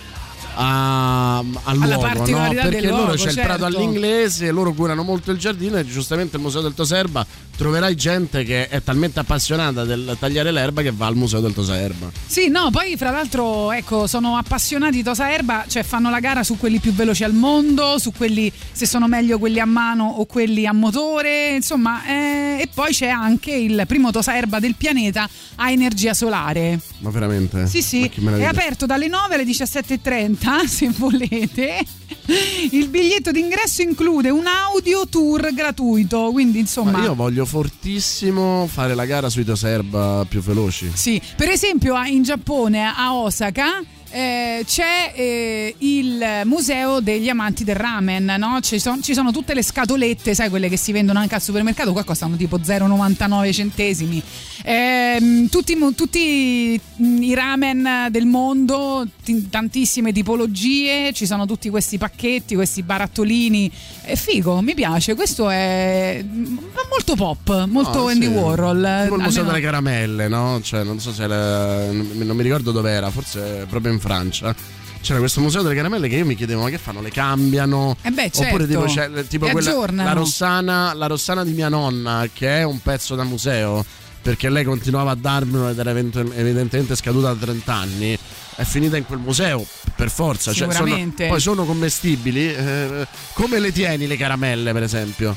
alla particolarità, no? Perché del loro luogo, c'è certo. Il prato all'inglese, loro curano molto il giardino e giustamente il Museo del Tosa Erba troverai gente che è talmente appassionata del tagliare l'erba che va al Museo del Tosa Erba. Sì, no, poi fra l'altro ecco, sono appassionati di Tosa Erba, cioè fanno la gara su quelli più veloci al mondo, su quelli se sono meglio quelli a mano o quelli a motore, insomma e poi c'è anche il primo Tosa Erba del pianeta a energia solare. Ma veramente? Sì, sì, è aperto dalle 9 alle 17:30. Se volete, il biglietto d'ingresso include un audio tour gratuito, quindi insomma. Ma io voglio fortissimo fare la gara sui Tosa Erba più veloci. Sì, per esempio in Giappone a Osaka c'è il museo degli amanti del ramen, no? Ci sono tutte le scatolette, sai, quelle che si vendono anche al supermercato, qua costano tipo 0,99 centesimi, tutti i ramen del mondo, tantissime tipologie, ci sono tutti questi pacchetti, questi barattolini, è figo, mi piace, questo è molto pop, molto Andy Warhol, tipo il museo delle caramelle, no? Cioè, non so se non mi ricordo dov'era, forse proprio in Francia. C'era questo museo delle caramelle che io mi chiedevo, ma che fanno? Le cambiano? Oppure tipo, la Rossana di mia nonna, che è un pezzo da museo, perché lei continuava a darmelo ed era evidentemente scaduta da 30 anni. È finita in quel museo per forza, cioè, poi sono commestibili, come le tieni le caramelle, per esempio?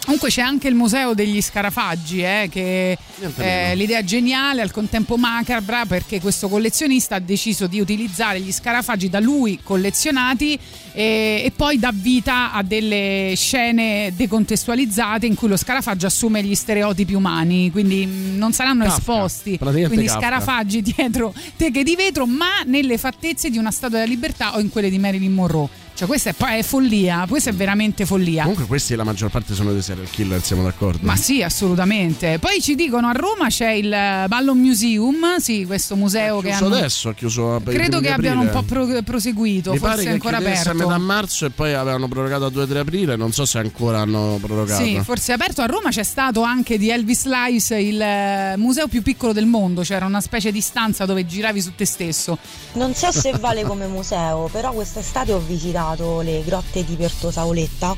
Comunque c'è anche il museo degli scarafaggi, che è l'idea geniale al contempo macabra, perché questo collezionista ha deciso di utilizzare gli scarafaggi da lui collezionati e poi dà vita a delle scene decontestualizzate in cui lo scarafaggio assume gli stereotipi umani, quindi non saranno esposti, quindi scarafaggi dietro teghe di vetro, ma nelle fattezze di una Statua della Libertà o in quelle di Marilyn Monroe. Cioè, questa è follia, questa è veramente follia. Comunque questi la maggior parte sono dei serial killer, siamo d'accordo? Ma sì, assolutamente. Poi ci dicono a Roma c'è il Ballon Museum, sì, questo museo che hanno... adesso ha chiuso a... Credo che abbiano un po' proseguito, mi forse è ancora aperto. A metà marzo e poi avevano prorogato a 2-3 aprile, non so se ancora hanno prorogato. Sì, forse è aperto. A Roma c'è stato anche di Elvis Lives il museo più piccolo del mondo, c'era una specie di stanza dove giravi su te stesso. Non so se vale come museo, però quest'estate ho visitato le grotte di Pertosauletta,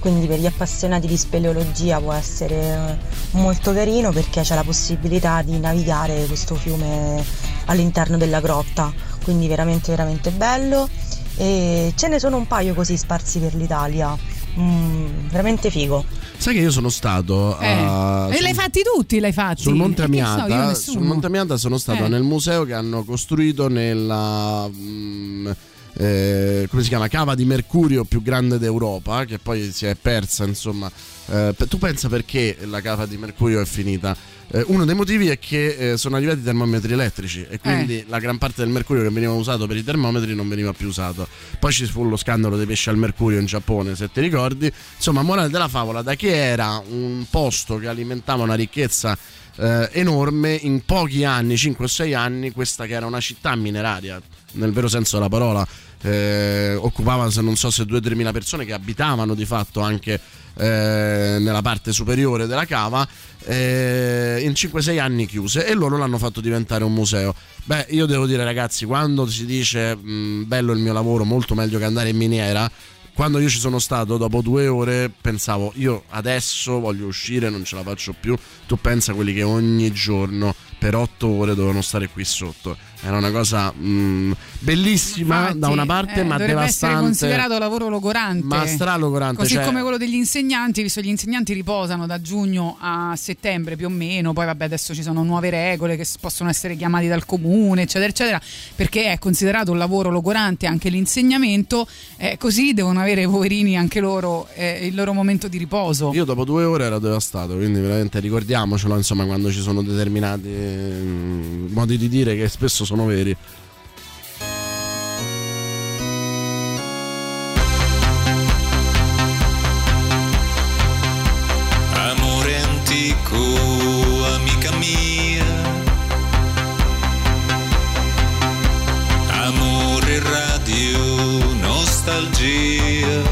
quindi per gli appassionati di speleologia può essere molto carino, perché c'è la possibilità di navigare questo fiume all'interno della grotta, quindi veramente veramente bello, e ce ne sono un paio così sparsi per l'Italia, veramente figo. Sai che io sono stato e l'hai fatti tutti? Sul Monte Amiata, sono stato nel museo che hanno costruito nella... come si chiama, cava di mercurio più grande d'Europa, che poi si è persa, insomma. Tu pensa perché la cava di mercurio è finita? Uno dei motivi è che sono arrivati i termometri elettrici e quindi la gran parte del mercurio che veniva usato per i termometri non veniva più usato. Poi ci fu lo scandalo dei pesci al mercurio in Giappone, se ti ricordi. Insomma, morale della favola, da che era un posto che alimentava una ricchezza enorme, in pochi anni, 5 o 6 anni, questa che era una città mineraria nel vero senso della parola, occupava, non so se 2-3 mila persone che abitavano di fatto anche nella parte superiore della cava, in 5-6 anni chiuse, e loro l'hanno fatto diventare un museo. Beh, io devo dire, ragazzi, quando si dice bello il mio lavoro, molto meglio che andare in miniera, quando io ci sono stato, dopo 2 ore pensavo, io adesso voglio uscire, non ce la faccio più. Tu pensa quelli che ogni giorno per 8 ore dovevano stare qui sotto. Era una cosa bellissima, infatti, da una parte, ma devastante. Dovrebbe essere considerato lavoro logorante, ma stralogorante. Così, cioè, come quello degli insegnanti, visto che gli insegnanti riposano da giugno a settembre più o meno. Poi vabbè, adesso ci sono nuove regole che possono essere chiamati dal comune, eccetera eccetera, perché è considerato un lavoro logorante anche l'insegnamento, così devono avere, poverini, anche loro il loro momento di riposo. Io dopo 2 ore ero devastato, quindi veramente ricordiamocelo, insomma, quando ci sono determinati modi di dire che spesso sono veri. Amore antico, amica mia, amore radio, nostalgia,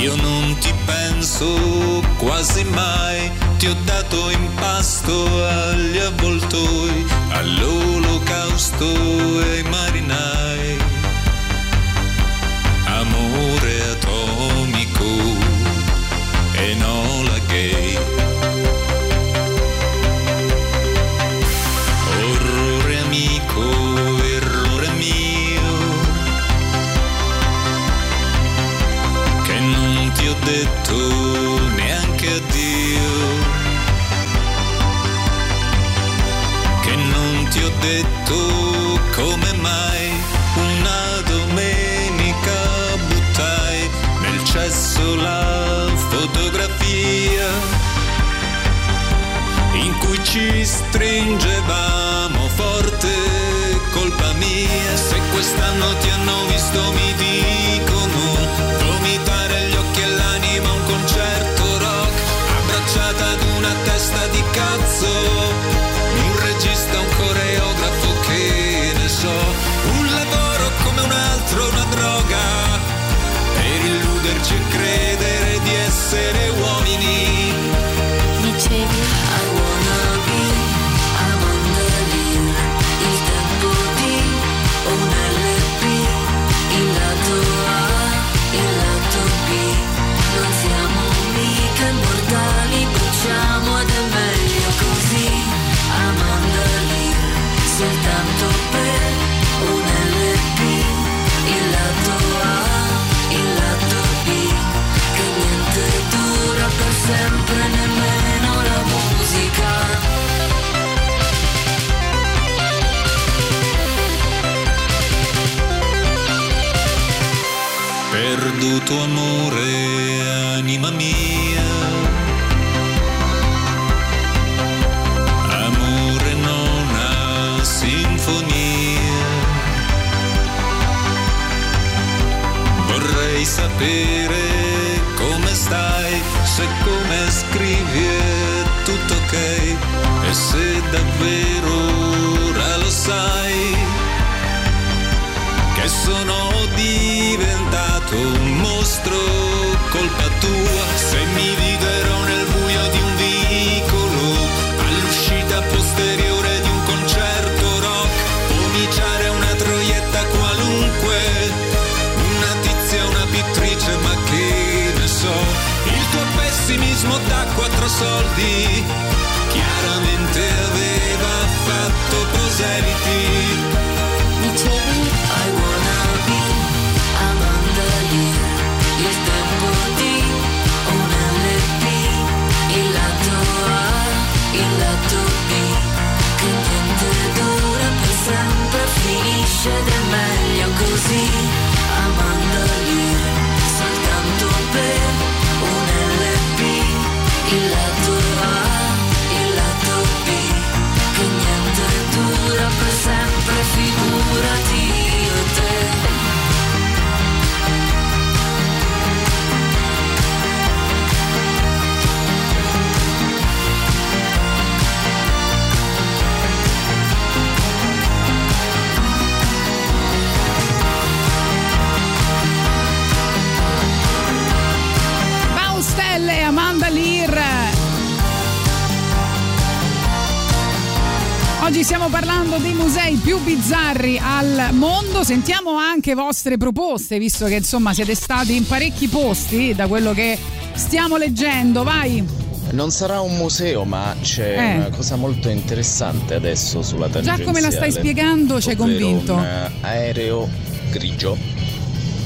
io non ti penso quasi mai. Ti ho dato in pasto agli avvoltoi, all'olocausto e ai marinai. Amore atomico, Enola Gay. Orrore amico, errore mio, che non ti ho detto neanche addio. Ti ho detto come mai una domenica buttai nel cesso la fotografia in cui ci stringevamo forte. quest'anno ti hanno visto, mi dicono, vomitare gli occhi e l'anima, un concerto rock, abbracciata ad una testa di cazzo, un regista, un coreografo, che ne so, un lavoro come un altro, una droga, per illuderci e credere di essere uomini. Dicevi sempre nemmeno la musica. Perduto amore, anima mia, amore non ha sinfonia, vorrei sapere come stai, se come scrivi è tutto ok, e se davvero ora lo sai che sono diventato un mostro, colpa tua se mi viverò nel buio di un vicolo, all'uscita posteriore di un concerto rock, pomiciare una troietta qualunque, una tizia, una pittrice, ma che ne so. Il tuo pessimismo da 4 soldi chiaramente aveva fatto proseliti. Dicevi I wanna be among the year, il tempo di un LP, il lato A, il lato B, che niente dura per sempre, finisce ed è meglio così, among the year, soltanto per il lato A, il lato B, che niente dura per sempre, figurati io e te. Baustelle, Amanda Lear. Oggi stiamo parlando dei musei più bizzarri al mondo, sentiamo anche vostre proposte, visto che insomma siete stati in parecchi posti da quello che stiamo leggendo, vai! Non sarà un museo, ma c'è una cosa molto interessante adesso sulla tangenziale. Già come la stai spiegando ci hai convinto. Un aereo grigio,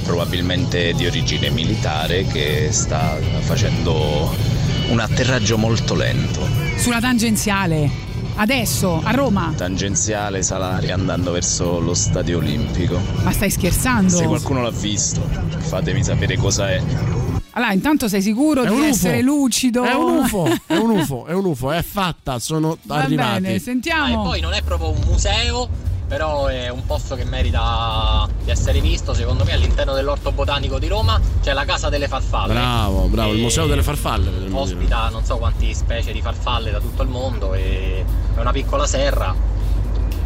probabilmente di origine militare, che sta facendo un atterraggio molto lento. Sulla tangenziale? Adesso, a Roma. Tangenziale Salaria, andando verso lo Stadio Olimpico. Ma stai scherzando? Se qualcuno l'ha visto, fatemi sapere cosa è. Allora, intanto sei sicuro di essere lucido? È un UFO, è un UFO, è un UFO, è fatta, sono arrivati. Va bene, sentiamo. E poi non è proprio un museo, però è un posto che merita di essere visto, secondo me, all'interno dell'Orto Botanico di Roma, c'è la Casa delle Farfalle. Bravo, bravo, il Museo delle Farfalle. Ospita non so quanti specie di farfalle da tutto il mondo, e è una piccola serra.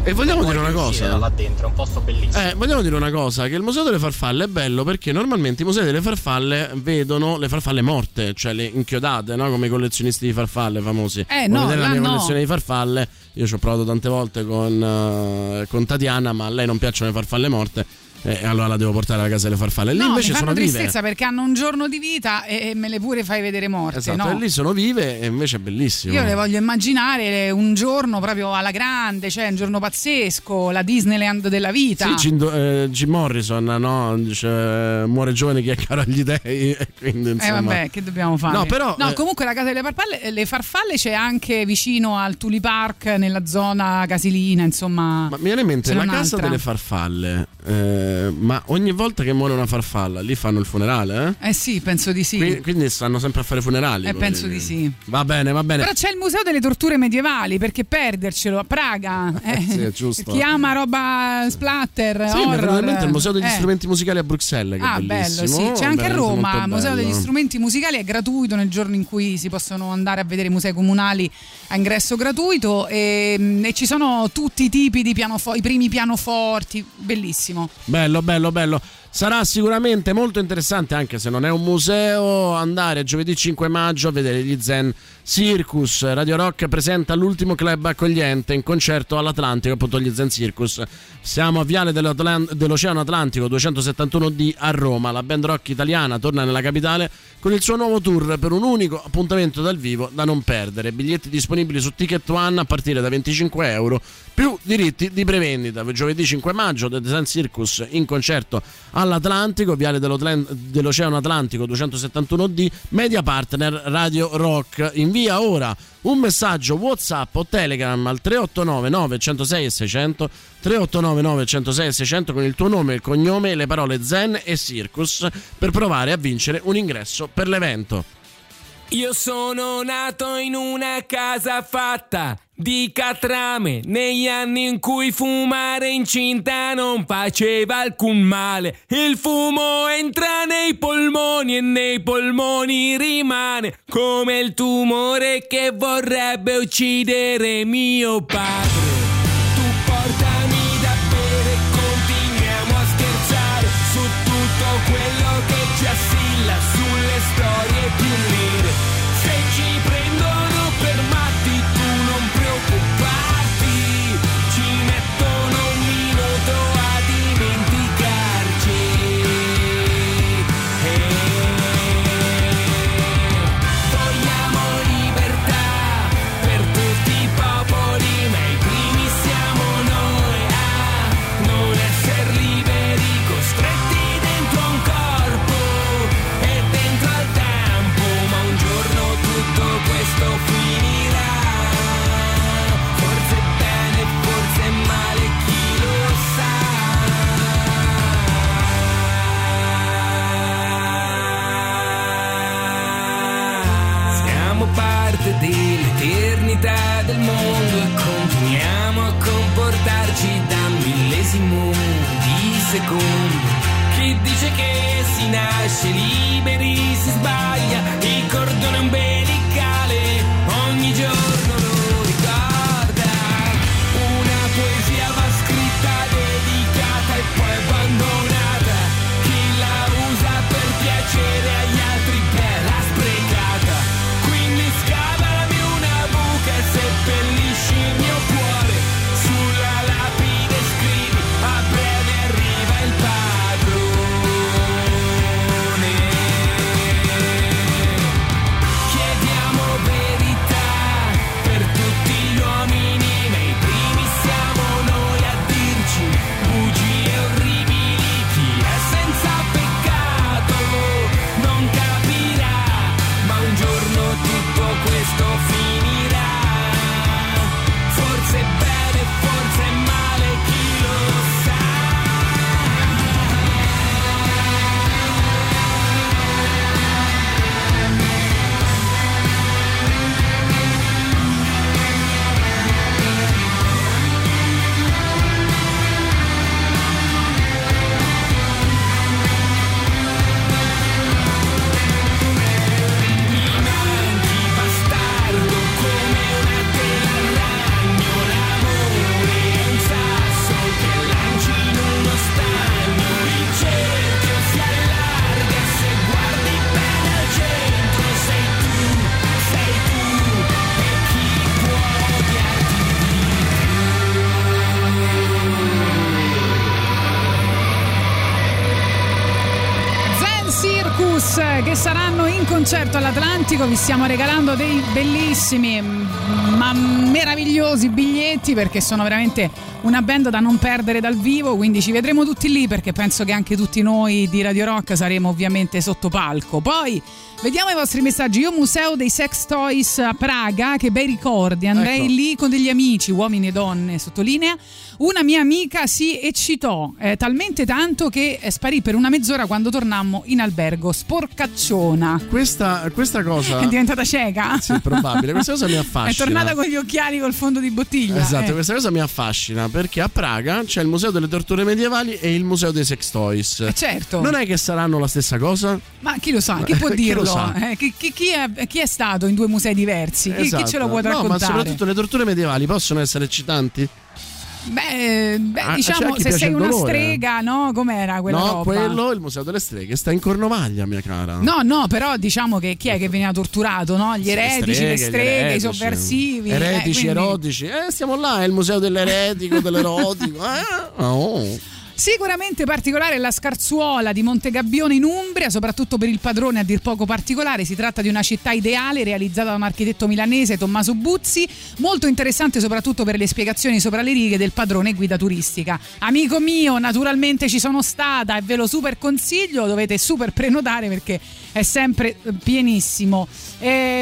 E vogliamo dire una cosa là dentro, è un posto bellissimo. Vogliamo dire una cosa, che il Museo delle Farfalle è bello perché normalmente i musei delle farfalle vedono le farfalle morte, cioè le inchiodate, no? Come i collezionisti di farfalle famosi. No, la mia collezione di farfalle, io ci ho provato tante volte con Tatiana, ma a lei non piacciono le farfalle morte. Allora la devo portare alla Casa delle Farfalle. Lì no, invece sono vive. No, mi fanno tristezza perché hanno un giorno di vita e me le pure fai vedere morte. Esatto, no? E lì sono vive e invece è bellissimo. Io le voglio immaginare un giorno proprio alla grande, cioè un giorno pazzesco, la Disneyland della vita. Sì, Jim Morrison, no? Dice, muore giovane chi è caro agli dei, quindi insomma. Vabbè, che dobbiamo fare? No, però, no, comunque la Casa delle Farfalle, c'è anche vicino al Tulip Park, nella zona casilina, insomma. Ma mi viene in mente la Casa delle Farfalle. Ma ogni volta che muore una farfalla lì fanno il funerale? Eh sì, penso di sì. Quindi stanno sempre a fare funerali. Penso di sì. Va bene, va bene. Però c'è il Museo delle Torture Medievali, perché perdercelo a Praga, sì, è giusto. Chi ama roba splatter, sì, horror. Il Museo degli Strumenti Musicali a Bruxelles, che bellissimo. Bello, sì. C'è anche a Roma il Museo degli Strumenti Musicali, è gratuito nel giorno in cui si possono andare a vedere i musei comunali a ingresso gratuito, e ci sono tutti i tipi di pianoforti, i primi pianoforti, bellissimo. Bello, bello, bello. Sarà sicuramente molto interessante, anche se non è un museo, andare giovedì 5 maggio a vedere gli Zen Circus. Radio Rock presenta l'ultimo club accogliente in concerto all'Atlantico, appunto gli Zen Circus. Siamo a Viale dell'Oceano Atlantico 271 D a Roma. La band rock italiana torna nella capitale con il suo nuovo tour per un unico appuntamento dal vivo da non perdere. Biglietti disponibili su Ticket One a partire da €25, più diritti di prevendita. Giovedì 5 maggio The Zen Circus in concerto all'Atlantico, Viale dell'Oceano Atlantico 271 D, media partner Radio Rock. Invia ora un messaggio WhatsApp o Telegram al 389 906 600, 389 906 600 con il tuo nome, il cognome e le parole Zen e Circus per provare a vincere un ingresso per l'evento. Io sono nato in una casa fatta di catrame, negli anni in cui fumare in cinta non faceva alcun male. Il fumo entra nei polmoni e nei polmoni rimane, come il tumore che vorrebbe uccidere mio padre. Tu portami da bere e continuiamo a scherzare su tutto quello che ci assilla, sulle storie più nere. Se ci prendono per matti tu non preoccuparti, ci mettono un minuto a dimenticarci. Vogliamo libertà per tutti i popoli, ma i primi siamo noi a non essere liberi, costretti dentro un corpo e dentro al tempo. Ma un giorno tutto questo finirà, forse bene, forse male, chi lo sa. Siamo parte dell'eternità del mondo e continuiamo a comportarci da millesimo di secondo. Chi dice che si nasce liberi si sbaglia, il cordone ombelicale ogni giorno lo ricorda. Una poesia va scritta, dedicata e poi abbandonata. Chi la usa per piacere agli altri bella sprecata. Quindi scavami una buca e seppellisci il mio cuore, sulla lapide scrivi a breve arriva il pane. Chiediamo verità Circus che saranno in concerto all'Atlantico. Vi stiamo regalando dei bellissimi ma meravigliosi biglietti, perché sono veramente una band da non perdere dal vivo, quindi ci vedremo tutti lì, perché penso che anche tutti noi di Radio Rock saremo ovviamente sotto palco. Poi vediamo i vostri messaggi. Io museo dei sex toys a Praga, che bei ricordi, andrei lì con degli amici, uomini e donne, sottolinea. Una mia amica si eccitò talmente tanto che sparì per una mezz'ora quando tornammo in albergo, sporcacciona. Questa cosa è diventata cieca? Sì, probabile. Questa cosa mi affascina. È tornata con gli occhiali col fondo di bottiglia. Esatto, questa cosa mi affascina, perché a Praga c'è il museo delle torture medievali e il museo dei sex toys. Certo. Non è che saranno la stessa cosa? Ma chi lo sa, chi può dirlo? Chi lo sa? Chi è stato in due musei diversi? Esatto. Chi ce lo può raccontare? No, ma soprattutto le torture medievali possono essere eccitanti? Beh, diciamo, se sei una strega, no? Com'era quella roba? No, quello, il Museo delle Streghe, sta in Cornovaglia, mia cara. No, però diciamo che chi è che veniva torturato, no? Gli eretici, le streghe, i sovversivi. Eretici, quindi... erotici. Siamo là, è il museo dell'eretico, dell'erotico. Sicuramente particolare la Scarzuola di Montegabbione in Umbria, soprattutto per il padrone a dir poco particolare. Si tratta di una città ideale realizzata da un architetto milanese, Tommaso Buzzi, molto interessante soprattutto per le spiegazioni sopra le righe del padrone guida turistica. Amico mio, naturalmente ci sono stata e ve lo super consiglio, dovete super prenotare perché è sempre pienissimo.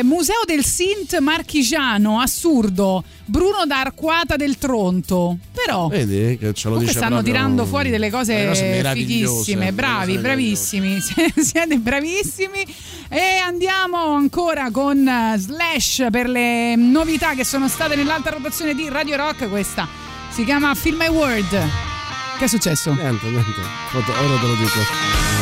Museo del Sint marchigiano, assurdo, Bruno da Arquata del Tronto. Però vedi che ce lo dice, stanno proprio... tirando fuori delle cose fighissime. Bravi, bravissimi, siete bravissimi. E andiamo ancora con Slash per le novità che sono state nell'alta rotazione di Radio Rock. Questa si chiama Feel My World. Che è successo? Niente, ora te lo dico. My heart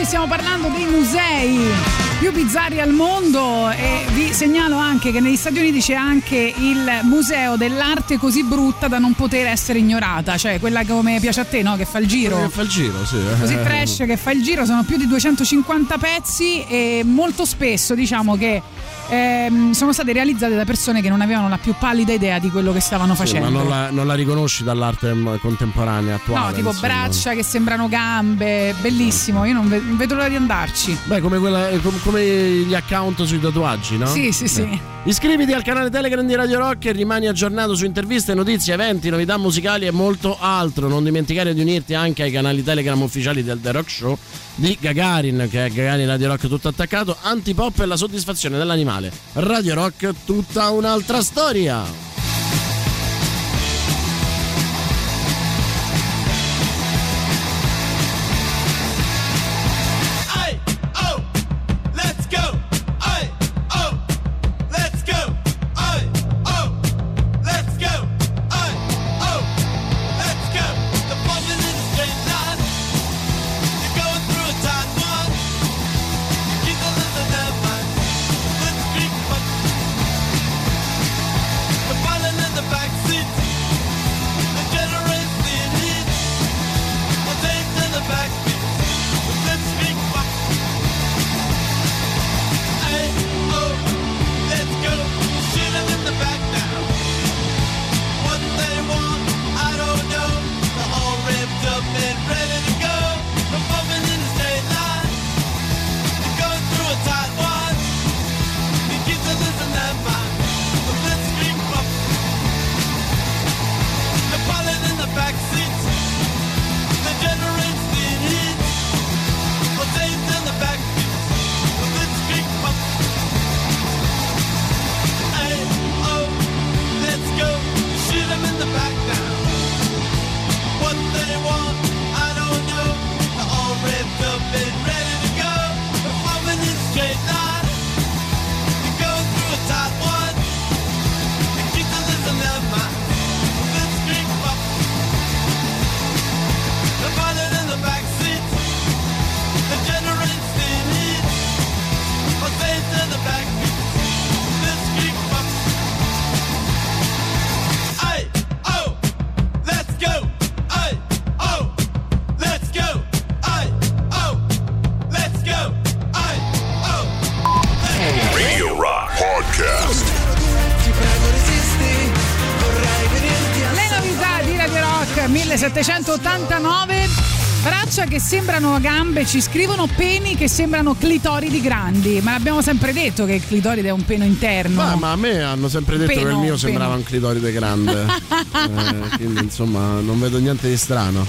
oggi stiamo parlando dei musei più bizzarri al mondo e vi segnalo anche che negli Stati Uniti c'è anche il museo dell'arte così brutta da non poter essere ignorata, cioè quella che come piace a te, no? Che fa il giro. Che fa il giro, sì. Così trash che fa il giro, sono più di 250 pezzi e molto spesso diciamo che sono state realizzate da persone che non avevano la più pallida idea di quello che stavano facendo. Ma non la riconosci dall'arte contemporanea attuale. No, tipo insomma, braccia che sembrano gambe, bellissimo. Io non vedo l'ora di andarci. Beh, come gli account sui tatuaggi, no? Sì. Iscriviti al canale Telegram di Radio Rock e rimani aggiornato su interviste, notizie, eventi, novità musicali e molto altro. Non dimenticare di unirti anche ai canali Telegram ufficiali del The Rock Show di Gagarin, che è Gagarin Radio Rock tutto attaccato, Antipop e la soddisfazione dell'animale. Radio Rock tutta un'altra storia. Che sembrano gambe, ci scrivono peni che sembrano clitoridi grandi, ma l'abbiamo sempre detto che il clitoride è un peno interno. Ma a me hanno sempre detto peno, che il mio sembrava un clitoride grande. Quindi insomma non vedo niente di strano.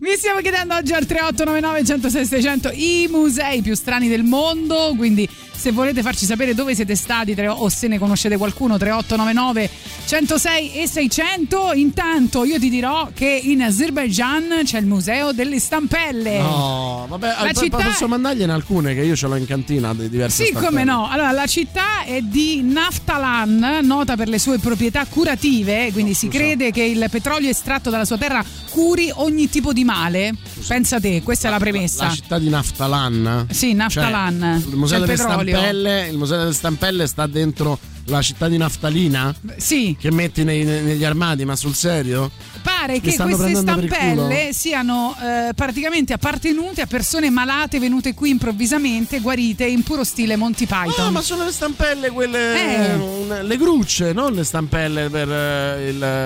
Mi stiamo chiedendo oggi al 3899 106 600 i musei più strani del mondo, quindi se volete farci sapere dove siete stati o se ne conoscete qualcuno, 3899 106 e 600. Intanto io ti dirò che in Azerbaigian c'è il museo delle stampelle. No, vabbè, posso mandargliene alcune che io ce l'ho in cantina di diverse stampelle. Come no? Allora, la città è di Naftalan, nota per le sue proprietà curative, quindi crede che il petrolio estratto dalla sua terra curi ogni tipo di male. Pensa te, questa è la premessa. La città di Naftalan? Sì, Naftalan. Cioè, il museo delle stampelle, il museo delle stampelle sta dentro la città di naftalina? Sì. Che metti negli armadi, ma sul serio? Pare che queste stampelle siano praticamente appartenute a persone malate venute qui improvvisamente, guarite in puro stile Monty Python. No, ma sono le stampelle quelle, le grucce, non le stampelle per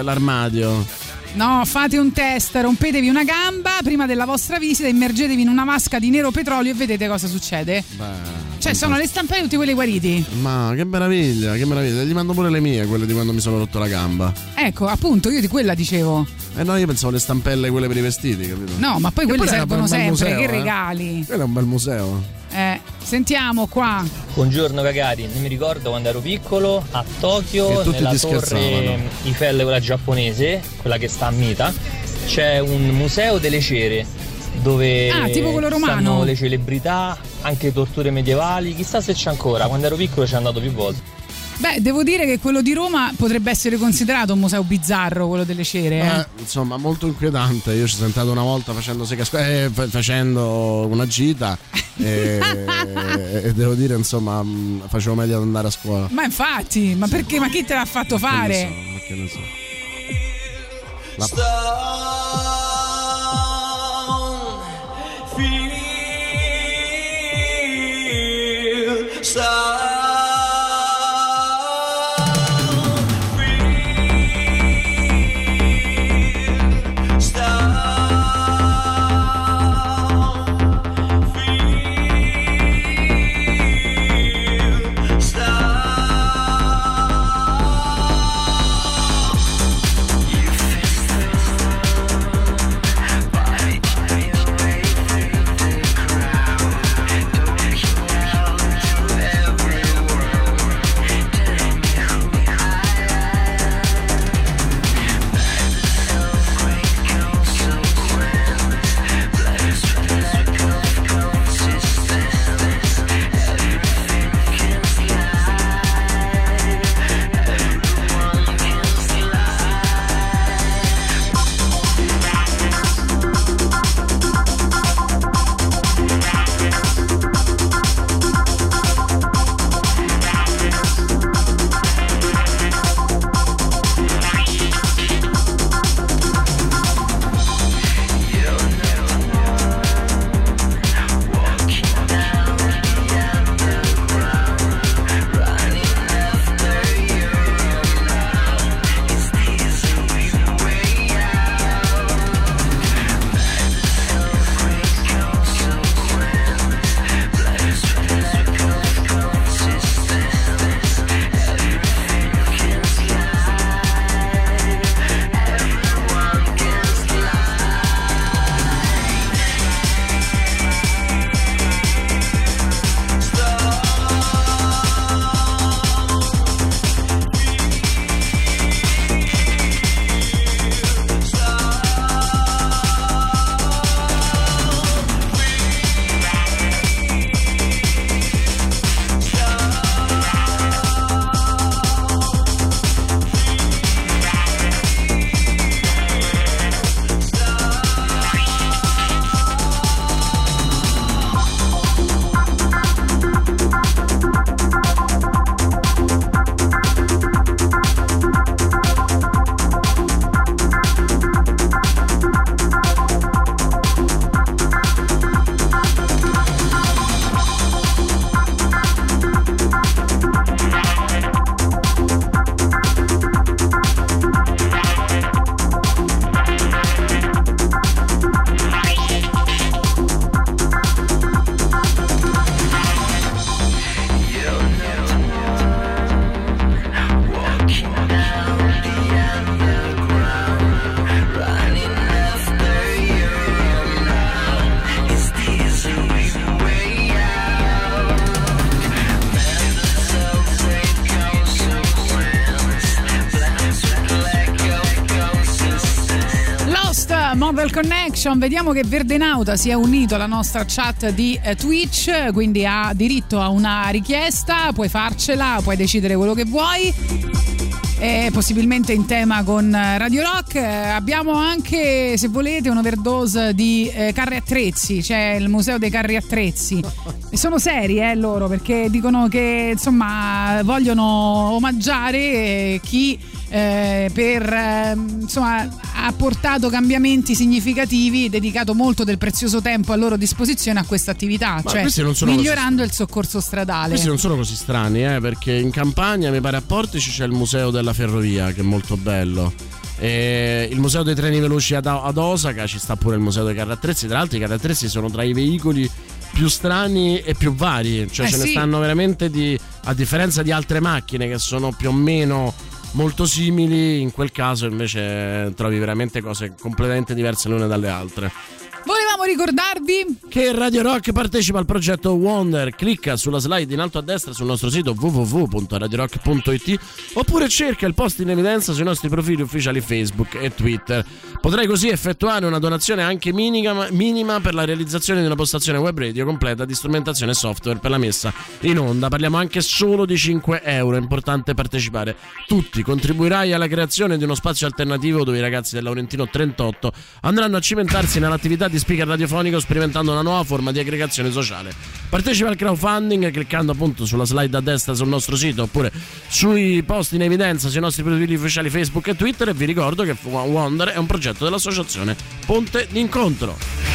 l'armadio. No, fate un test, rompetevi una gamba prima della vostra visita, immergetevi in una vasca di nero petrolio e vedete cosa succede. Beh, cioè sono le stampelle tutti quelli guariti. Ma che meraviglia, che meraviglia. Gli mando pure le mie, quelle di quando mi sono rotto la gamba. Ecco, appunto, io di quella dicevo. No, io pensavo le stampelle quelle per i vestiti, capito? No, ma poi quelle servono sempre, museo, che regali. Quello è un bel museo. Sentiamo qua. Buongiorno Gagarin, mi ricordo quando ero piccolo a Tokyo, nella torre Eiffel, quella giapponese, quella che sta a Mita, c'è un museo delle cere dove tipo quello romano, stanno le celebrità, anche torture medievali, chissà se c'è ancora, quando ero piccolo ci è andato più volte. Beh, devo dire che quello di Roma potrebbe essere considerato un museo bizzarro, quello delle cere. Insomma, molto inquietante. Io ci sono entrato una volta facendo una gita e devo dire, insomma, facevo meglio ad andare a scuola. Ma infatti, ma perché? Ma chi te l'ha fatto fare? Ma che ne so. Connection, vediamo che Verdenauta si è unito alla nostra chat di Twitch, quindi ha diritto a una richiesta, puoi farcela, puoi decidere quello che vuoi, possibilmente in tema con Radio Rock. Abbiamo anche, se volete, un'overdose di carri attrezzi, c'è il museo dei carri attrezzi. E sono seri loro, perché dicono che insomma vogliono omaggiare chi ha portato cambiamenti significativi, dedicato molto del prezioso tempo a loro disposizione a questa attività, cioè migliorando il soccorso stradale. Questi non sono così strani, perché in Campania, mi pare a Portici, c'è il museo della ferrovia, che è molto bello, e il museo dei treni veloci ad Osaka, ci sta pure il museo dei carri attrezzi. Tra l'altro i carri attrezzi sono tra i veicoli più strani e più vari, cioè ce ne stanno veramente a differenza di altre macchine che sono più o meno molto simili, in quel caso invece trovi veramente cose completamente diverse l'una dalle altre. vogliamo ricordarvi che Radio Rock partecipa al progetto Wonder. Clicca sulla slide in alto a destra sul nostro sito www.radiorock.it oppure cerca il post in evidenza sui nostri profili ufficiali Facebook e Twitter. Potrai così effettuare una donazione anche minima per la realizzazione di una postazione web radio completa di strumentazione e software per la messa in onda. Parliamo anche solo di 5 euro. È importante partecipare tutti. Contribuirai alla creazione di uno spazio alternativo dove i ragazzi del Laurentino 38 andranno a cimentarsi nell'attività di speaker radiofonico sperimentando una nuova forma di aggregazione sociale. Partecipa al crowdfunding cliccando appunto sulla slide a destra sul nostro sito oppure sui post in evidenza sui nostri profili ufficiali Facebook e Twitter. E vi ricordo che Wonder è un progetto dell'associazione Ponte d'Incontro.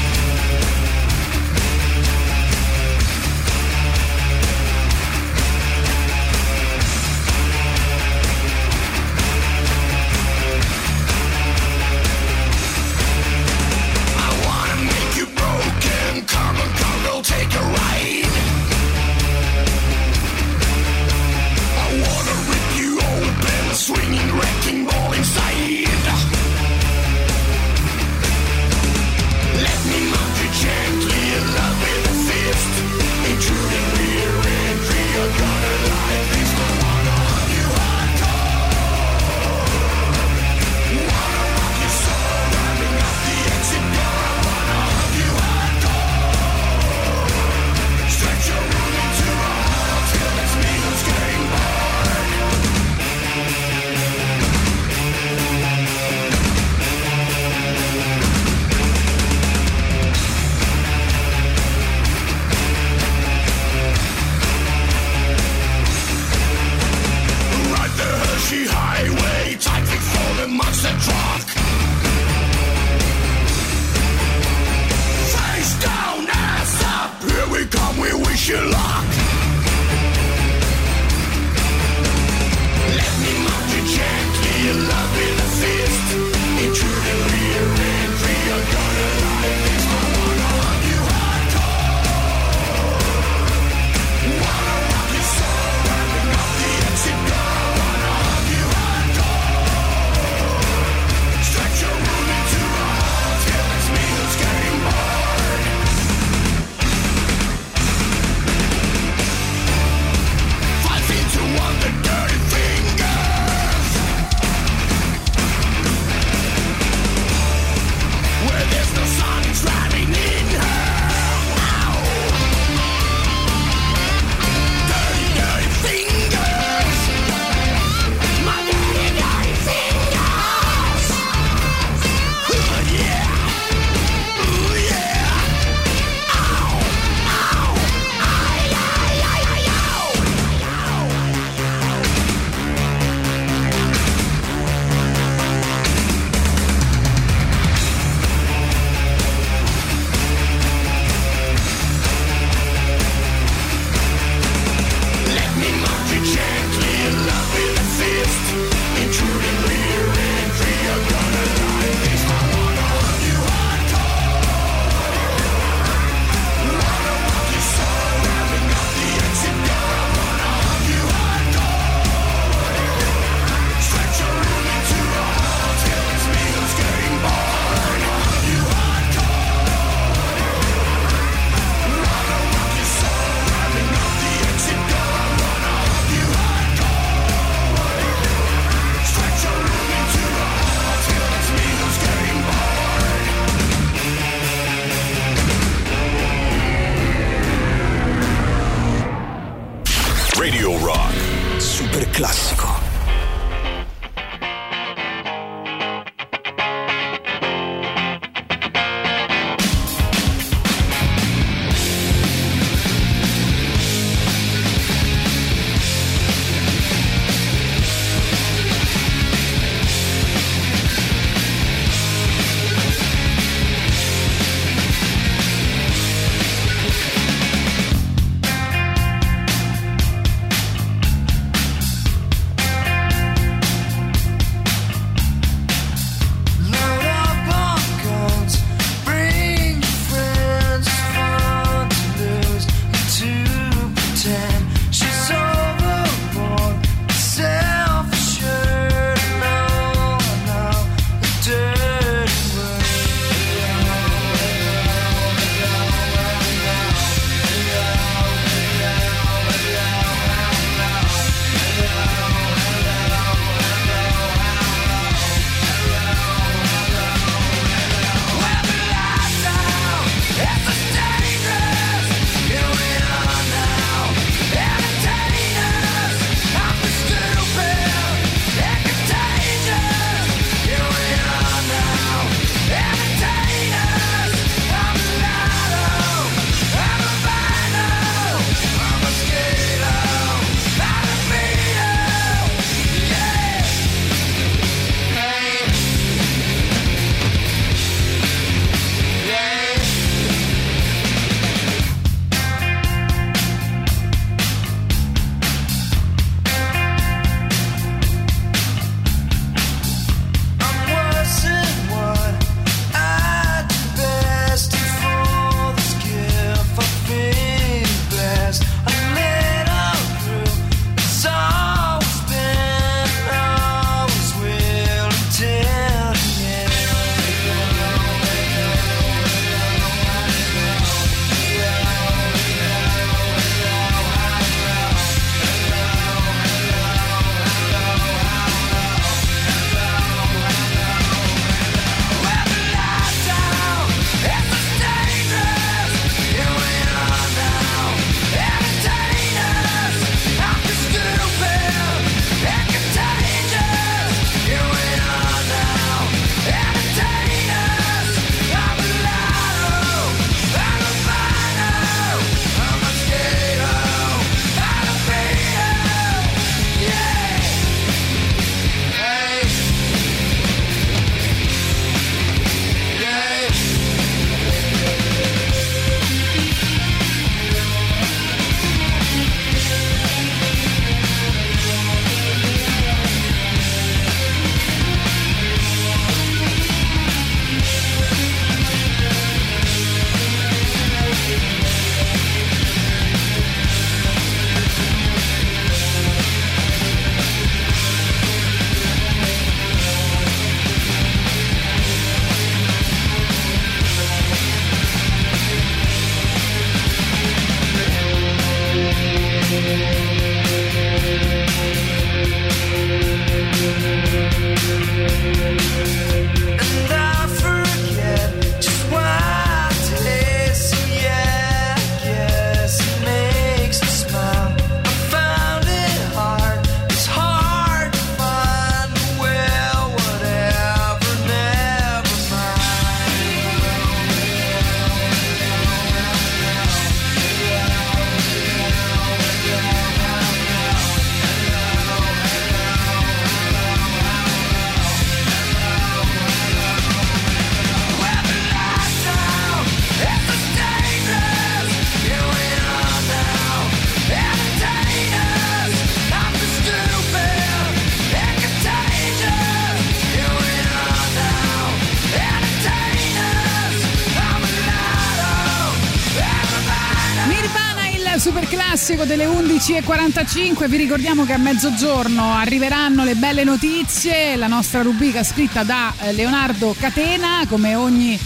il super classico delle 11.45. Vi ricordiamo che a mezzogiorno arriveranno le belle notizie, la nostra rubrica scritta da Leonardo Catena, come ogni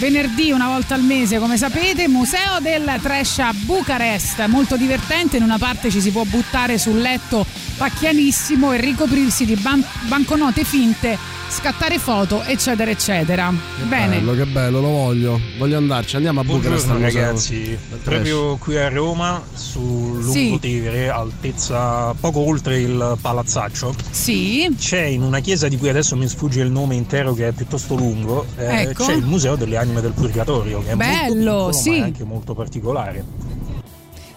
venerdì una volta al mese, come sapete. Museo della Trash a Bucarest, molto divertente. In una parte ci si può buttare sul letto pacchianissimo e ricoprirsi di banconote finte, scattare foto, eccetera eccetera. Che bene, bello, che bello, lo voglio andarci, andiamo a Bucarest. Buongiorno ragazzi, proprio qui a Roma sul lungo Tevere, altezza poco oltre il palazzaccio, c'è in una chiesa di cui adesso mi sfugge il nome intero, che è piuttosto lungo, c'è il Museo delle Anime del Purgatorio, che è bello, molto piccolo, ma è anche molto particolare.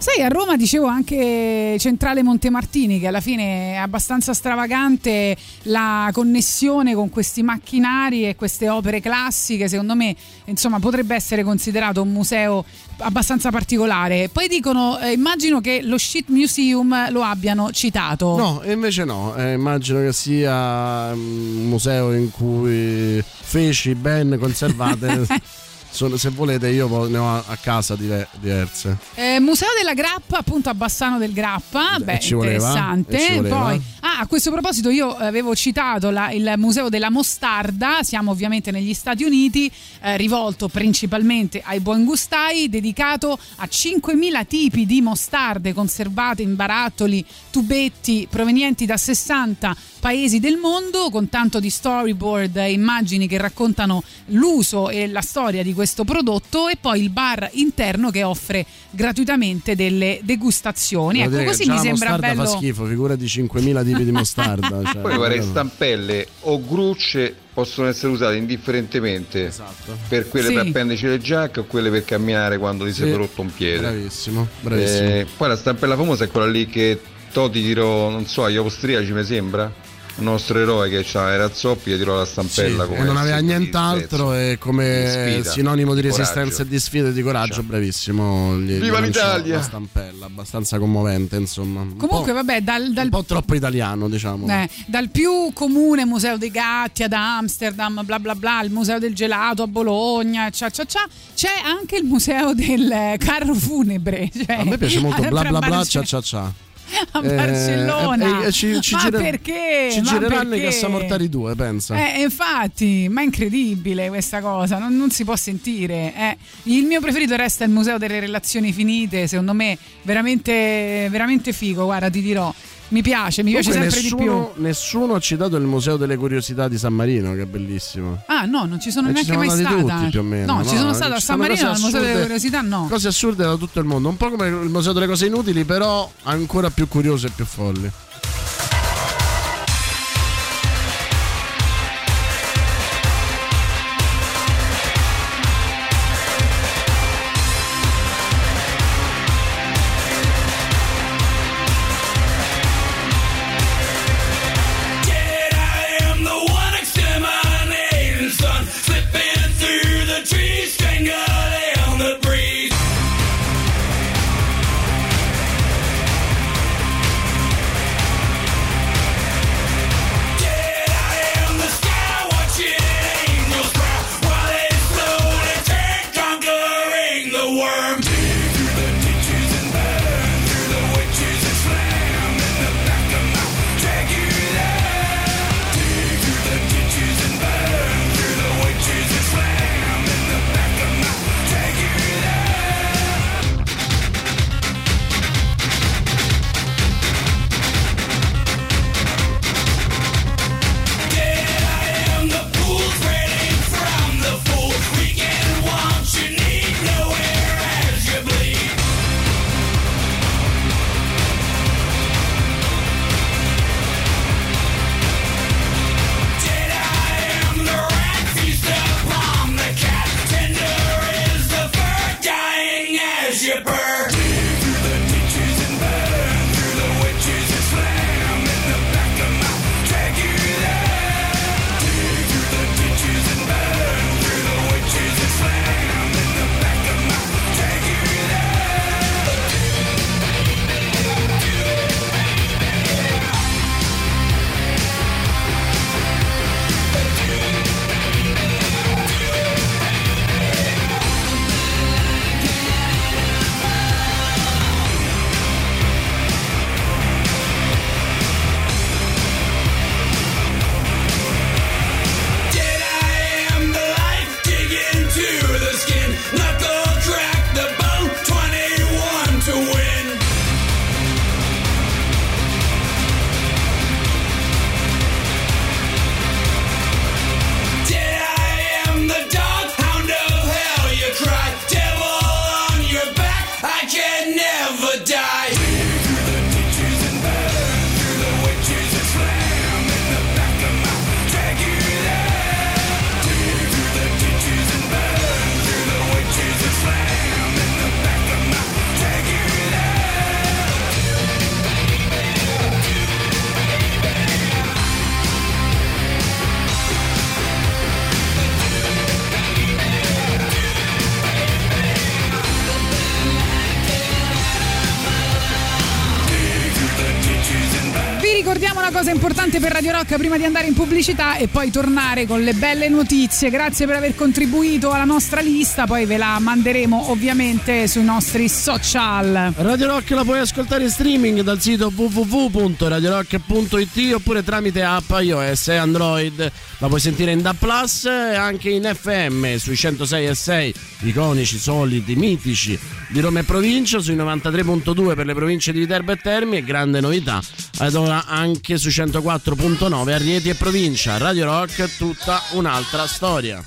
Sai, a Roma dicevo anche Centrale Montemartini, che alla fine è abbastanza stravagante la connessione con questi macchinari e queste opere classiche. Secondo me, insomma, potrebbe essere considerato un museo abbastanza particolare. Poi dicono, immagino che lo Shit Museum lo abbiano citato. No, invece no, immagino che sia un museo in cui feci ben conservate. Se volete io ne ho a casa diverse. Museo della Grappa, appunto a Bassano del Grappa, interessante. Poi, a questo proposito io avevo citato il Museo della Mostarda, siamo ovviamente negli Stati Uniti, rivolto principalmente ai buongustai, dedicato a 5.000 tipi di mostarde conservate in barattoli, tubetti, provenienti da 60 paesi del mondo, con tanto di storyboard e immagini che raccontano l'uso e la storia di questo prodotto, e poi il bar interno che offre gratuitamente delle degustazioni. Ecco, così mi sembra bello. Fa schifo, figura di 5.000 tipi di mostarda. Cioè, poi guarda, stampelle o grucce possono essere usate indifferentemente, per quelle per appenderci le giacche o quelle per camminare quando ti sei rotto un piede. Bravissimo. Poi la stampella famosa è quella lì che Toti tirò, non so, agli austriaci mi sembra. Un nostro eroe che era zoppi e tirò la stampella, come non aveva nient'altro, e come sinonimo di resistenza e di sfida e di coraggio. Bravissimo, viva l'Italia! La stampella, abbastanza commovente, insomma. Comunque vabbè, dal un po' troppo italiano, diciamo. Dal più comune Museo dei Gatti ad Amsterdam, bla bla bla, il Museo del Gelato a Bologna, c'è anche il Museo del Carro Funebre. Cioè, a me piace molto bla bla bla, a Barcellona, ci gireranno i Cassamortari 2, pensa. Infatti, ma è incredibile questa cosa, non si può sentire. Il mio preferito resta il Museo delle Relazioni Finite, secondo me veramente, veramente figo, guarda, ti dirò. Mi piace sempre di più. Nessuno ha citato il Museo delle Curiosità di San Marino, che è bellissimo. Ah no, non ci sono neanche mai stata. Tutti, più o meno. No, ci sono stata a San Marino, al Museo delle Curiosità no. Cose assurde da tutto il mondo, un po' come il Museo delle Cose Inutili, però ancora più curioso e più folli. ricordiamo una cosa importante per Radio Rock prima di andare in pubblicità e poi tornare con le belle notizie. Grazie per aver contribuito alla nostra lista, poi ve la manderemo ovviamente sui nostri social. Radio Rock la puoi ascoltare in streaming dal sito www.radiorock.it oppure tramite app iOS e Android. La puoi sentire in DAB+ e anche in FM sui 106.6, iconici, soliti, mitici di Roma e provincia, sui 93.2 per le province di Viterbo e Terni e grande novità ad ora anche su 104.9 a Rieti e provincia. Radio Rock, tutta un'altra storia.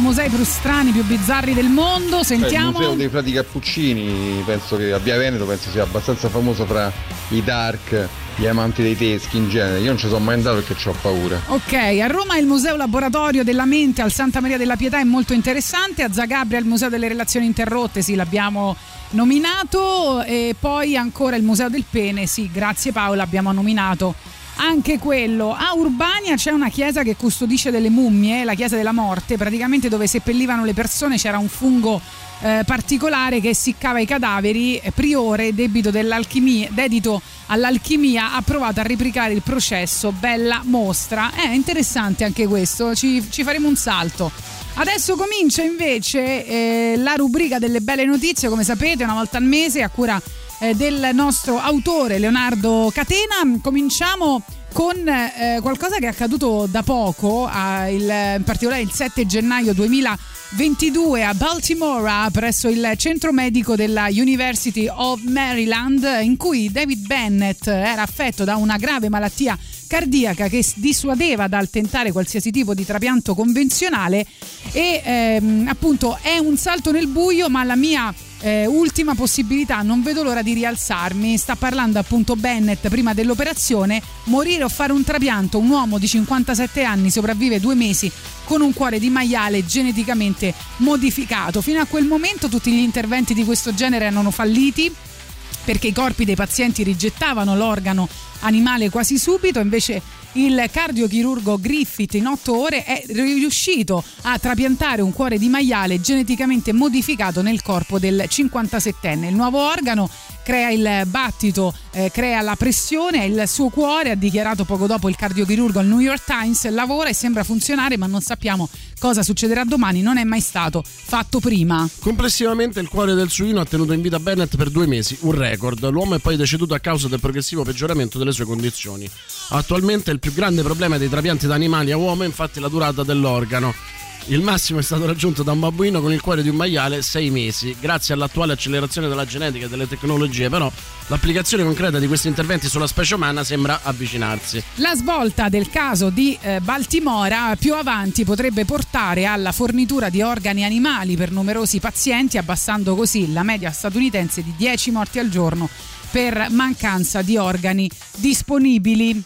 Musei più strani, più bizzarri del mondo, sentiamo. Il museo dei Frati Cappuccini, penso che a Via Veneto penso sia abbastanza famoso fra i dark, gli amanti dei teschi in genere. Io non ci sono mai andato perché ci ho paura. Ok, a Roma il museo laboratorio della mente al Santa Maria della Pietà è molto interessante, a Zagabria il museo delle relazioni interrotte, sì, l'abbiamo nominato, e poi ancora il museo del pene, sì, grazie Paola, abbiamo nominato anche quello. A Urbania c'è una chiesa che custodisce delle mummie, la chiesa della morte, praticamente, dove seppellivano le persone. C'era un fungo particolare che essiccava i cadaveri. Priore, dedito all'alchimia, ha provato a replicare il processo. Bella mostra. È interessante anche questo, ci faremo un salto. Adesso comincia invece la rubrica delle belle notizie, come sapete, una volta al mese, a cura del nostro autore Leonardo Catena. Cominciamo con qualcosa che è accaduto da poco, in particolare il 7 gennaio 2022 a Baltimora, presso il centro medico della University of Maryland, in cui David Bennett era affetto da una grave malattia cardiaca che dissuadeva dal tentare qualsiasi tipo di trapianto convenzionale e appunto è un salto nel buio, ma la mia ultima possibilità, non vedo l'ora di rialzarmi. Sta parlando appunto Bennett prima dell'operazione. Morire o fare un trapianto, un uomo di 57 anni sopravvive 2 mesi con un cuore di maiale geneticamente modificato. Fino a quel momento tutti gli interventi di questo genere erano falliti perché i corpi dei pazienti rigettavano l'organo animale quasi subito. Invece il cardiochirurgo Griffith in 8 ore è riuscito a trapiantare un cuore di maiale geneticamente modificato nel corpo del 57enne. Il nuovo organo crea il battito, crea la pressione, il suo cuore, ha dichiarato poco dopo il cardiochirurgo al New York Times. Lavora e sembra funzionare, ma non sappiamo cosa succederà domani, non è mai stato fatto prima. Complessivamente il cuore del suino ha tenuto in vita Bennett per 2 mesi, un record. L'uomo è poi deceduto a causa del progressivo peggioramento delle sue condizioni. Attualmente il più grande problema dei trapianti da animali a uomo è infatti la durata dell'organo. Il massimo è stato raggiunto da un babbuino con il cuore di un maiale, 6 mesi. Grazie all'attuale accelerazione della genetica e delle tecnologie, però, l'applicazione concreta di questi interventi sulla specie umana sembra avvicinarsi. La svolta del caso di Baltimora più avanti potrebbe portare alla fornitura di organi animali per numerosi pazienti, abbassando così la media statunitense di 10 morti al giorno per mancanza di organi disponibili.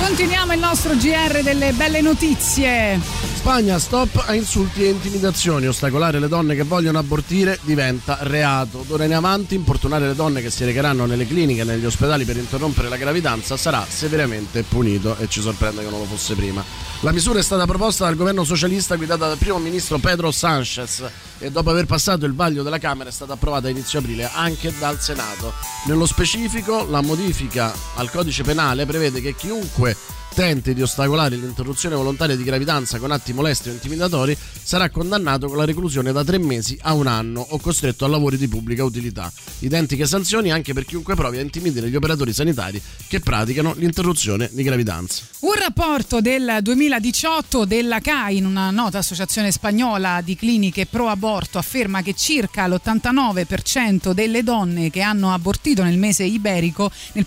Continuiamo il nostro GR delle belle notizie. Spagna, stop a insulti e intimidazioni. Ostacolare le donne che vogliono abortire diventa reato. D'ora in avanti, importunare le donne che si recheranno nelle cliniche e negli ospedali per interrompere la gravidanza sarà severamente punito. E ci sorprende che non lo fosse prima. La misura è stata proposta dal governo socialista guidata dal primo ministro Pedro Sánchez e dopo aver passato il vaglio della Camera è stata approvata a inizio aprile anche dal Senato. Nello specifico, la modifica al codice penale prevede che chiunque tenti di ostacolare l'interruzione volontaria di gravidanza con atti molesti o intimidatori sarà condannato con la reclusione da 3 mesi a 1 anno o costretto a lavori di pubblica utilità. Identiche sanzioni anche per chiunque provi a intimidire gli operatori sanitari che praticano l'interruzione di gravidanza. Un rapporto del 2018 della CAI, in una nota associazione spagnola di cliniche pro aborto, afferma che circa l'89% delle donne che hanno abortito nel paese iberico, si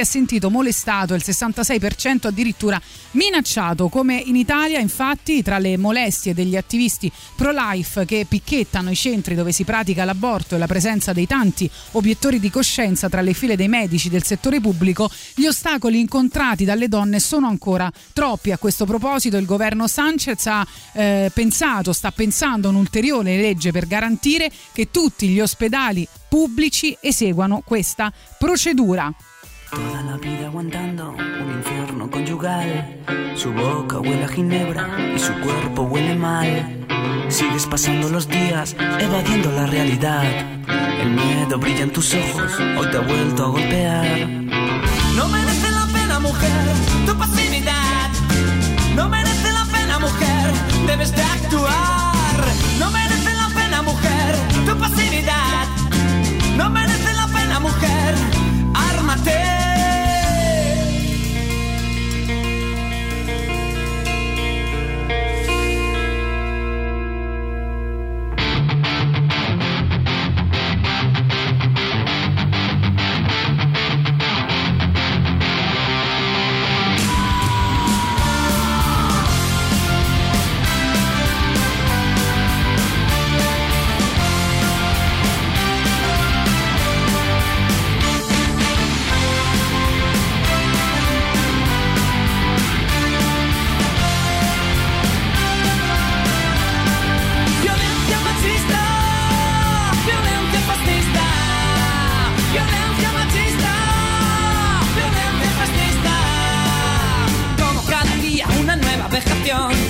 è sentito molestato, il 66% addirittura minacciato. Come in Italia, infatti, tra le molestie degli attivisti pro-life che picchettano i centri dove si pratica l'aborto e la presenza dei tanti obiettori di coscienza tra le file dei medici del settore pubblico, gli ostacoli incontrati dalle donne sono ancora troppi. A questo proposito il governo Sánchez sta pensando a un'ulteriore legge per garantire che tutti gli ospedali pubblici eseguano questa procedura. Toda la vida aguantando un infierno conyugal. Su boca huele a ginebra y su cuerpo huele mal. Sigues pasando los días evadiendo la realidad. El miedo brilla en tus ojos, hoy te ha vuelto a golpear. No merece la pena, mujer, tu pasividad. No merece la pena, mujer, debes de actuar. No merece la pena, mujer, tu pasividad. No merece la pena, mujer, ármate.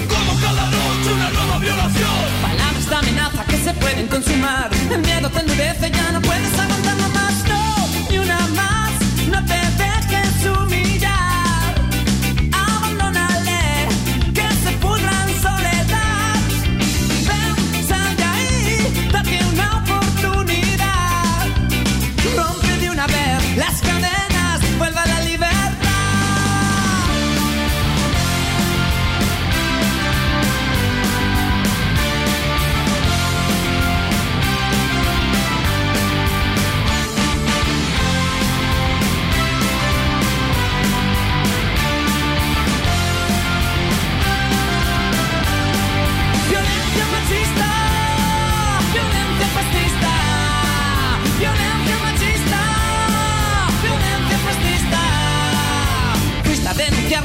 Como cada noche una nueva violación. Palabras de amenaza que se pueden consumar. El miedo te endurece, ya no puedes aguantarlo más. No, ni una más, no te dejes humillar. Abandónale, que se pudra en soledad. Ven, sal de ahí, date una oportunidad. Rompe de una vez las cadenas, vuelve a la libertad.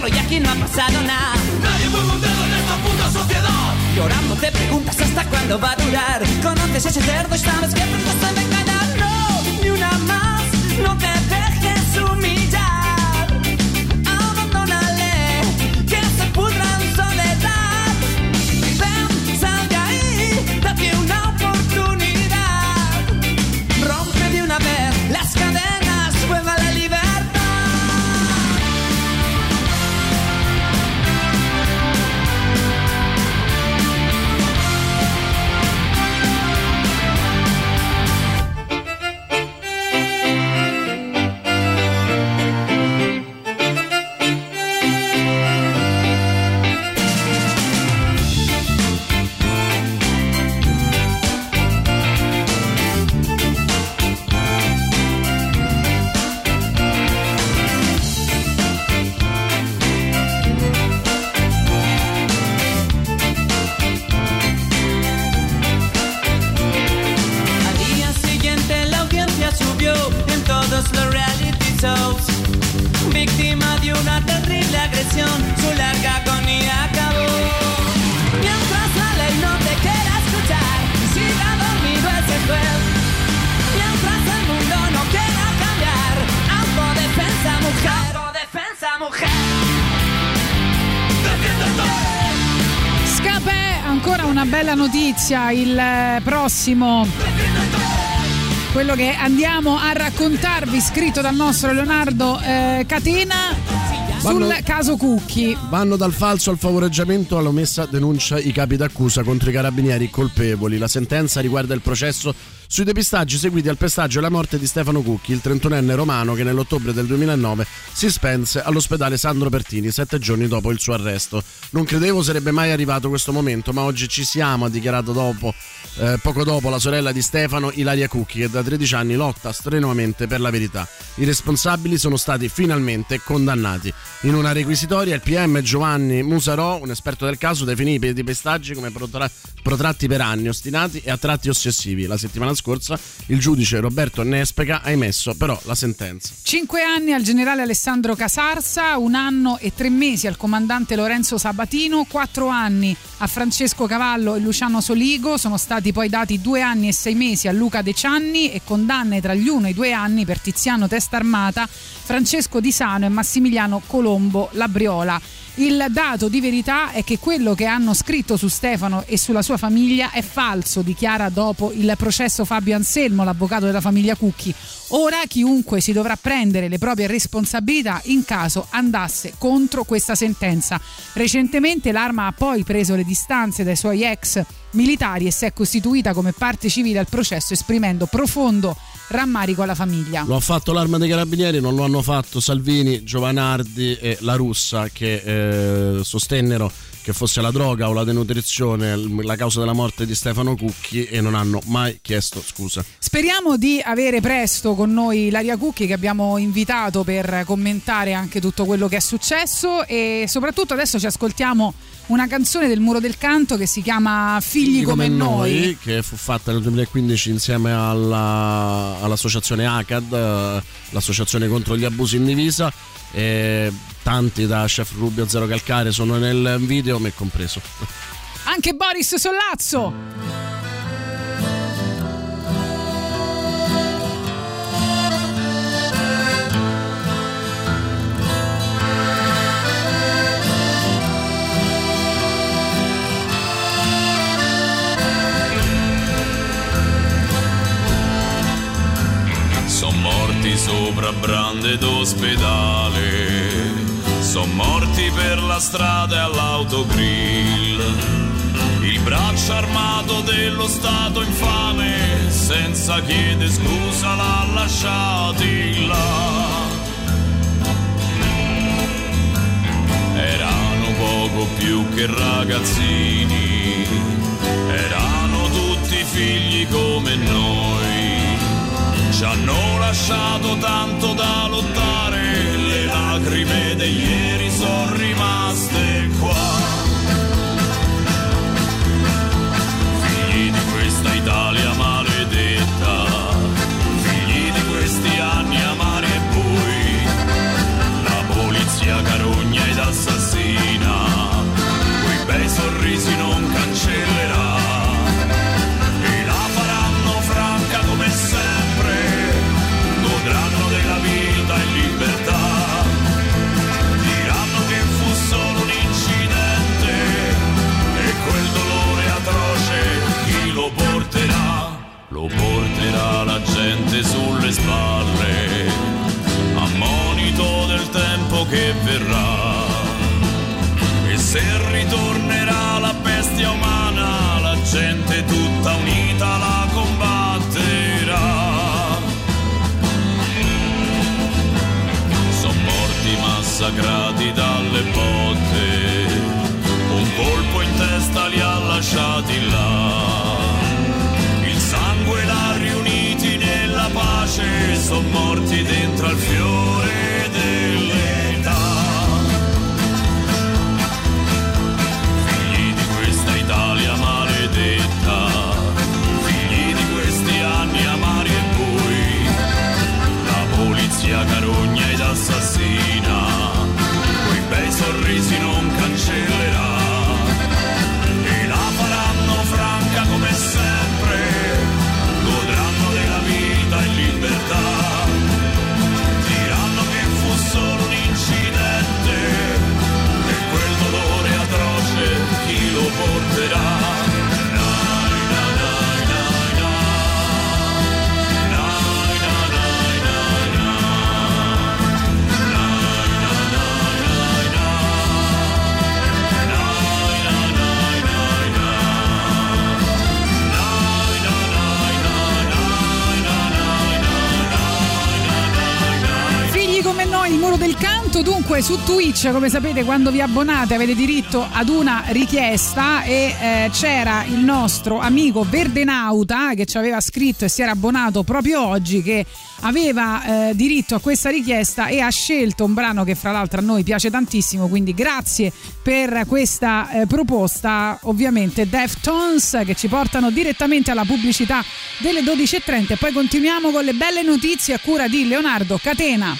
Y aquí no ha pasado nada. Nadie mueve un dedo en esta puta sociedad. Llorando te preguntas hasta cuándo va a durar. Conoces ese cerdo y sabes que pronto se va a engañar. No, ni una más, no te dejes humillar. Abandónale, que se pudra en soledad. Ven, sal de ahí, date una oportunidad. Rompe de una vez las cadenas, vuelve a la libertad. una bella notizia, il prossimo, quello che andiamo a raccontarvi, scritto dal nostro Leonardo Catena, sul caso Cucchi. Vanno dal falso al favoreggiamento, all'omessa denuncia i capi d'accusa contro i carabinieri colpevoli. La sentenza riguarda il processo sui depistaggi seguiti al pestaggio e alla morte di Stefano Cucchi, il 31enne romano che nell'ottobre del 2009 si spense all'ospedale Sandro Pertini 7 giorni dopo il suo arresto. Non credevo sarebbe mai arrivato questo momento, ma oggi ci siamo, ha dichiarato poco dopo la sorella di Stefano, Ilaria Cucchi, che da 13 anni lotta strenuamente per la verità. I responsabili sono stati finalmente condannati. In una requisitoria il PM Giovanni Musarò, un esperto del caso, definì i depistaggi come protratti per anni, ostinati e a tratti ossessivi. La settimana scorsa il giudice Roberto Nespega ha emesso però la sentenza. 5 anni al generale Alessandro Casarsa, 1 anno e 3 mesi al comandante Lorenzo Sabatino, 4 anni a Francesco Cavallo e Luciano Soligo, sono stati poi dati 2 anni e 6 mesi a Luca De Cianni e condanne tra gli 1 e i 2 anni per Tiziano Testarmata, Francesco Di Sano e Massimiliano Colombo Labriola. Il dato di verità è che quello che hanno scritto su Stefano e sulla sua famiglia è falso, dichiara dopo il processo Fabio Anselmo, l'avvocato della famiglia Cucchi. Ora chiunque si dovrà prendere le proprie responsabilità in caso andasse contro questa sentenza. Recentemente l'Arma ha poi preso le distanze dai suoi ex militari e si è costituita come parte civile al processo, esprimendo profondo rammarico alla famiglia. Lo ha fatto l'Arma dei Carabinieri, non lo hanno fatto Salvini, Giovanardi e La Russa, che sostennero che fosse la droga o la denutrizione la causa della morte di Stefano Cucchi, e non hanno mai chiesto scusa. Speriamo di avere presto con noi Ilaria Cucchi, che abbiamo invitato per commentare anche tutto quello che è successo, e soprattutto adesso ci ascoltiamo una canzone del Muro del Canto che si chiama Figli come noi, che fu fatta nel 2015 insieme all'associazione ACAD, l'associazione contro gli abusi in divisa, e tanti, da Chef Rubio, Zero Calcare, sono nel video, me compreso. Anche Boris Sollazzo. Son morti sopra brande d'ospedale, son morti per la strada e all'autogrill. Il braccio armato dello Stato infame, senza chiedere scusa, l'ha lasciati là. Erano poco più che ragazzini, erano tutti figli come noi. Ci hanno lasciato tanto da lottare, le lacrime di ieri sono rimaste qua. Figli di questa Italia maledetta, figli di questi anni amari e bui, la polizia carogna ed assassina, quei bei sorrisi non cancellerà, e la faranno franca come sempre, godranno della vita e libertà. Lo porterà la gente sulle spalle, ammonito del tempo che verrà. E se ritornerà la bestia umana, la gente tutta unita la combatterà. Son morti massacrati dalle botte, un colpo in testa li ha lasciati là. Riuniti nella pace, son morti dentro al fiore dell'età. Figli di questa Italia maledetta, figli di questi anni amari e bui, la polizia carogna ed assassina, quei bei sorrisi Comunque su Twitch, come sapete, quando vi abbonate avete diritto ad una richiesta e c'era il nostro amico Verdenauta che ci aveva scritto e si era abbonato proprio oggi, che aveva diritto a questa richiesta e ha scelto un brano che fra l'altro a noi piace tantissimo, quindi grazie per questa proposta. Ovviamente Deftones, che ci portano direttamente alla pubblicità delle 12.30 e poi continuiamo con le belle notizie a cura di Leonardo Catena.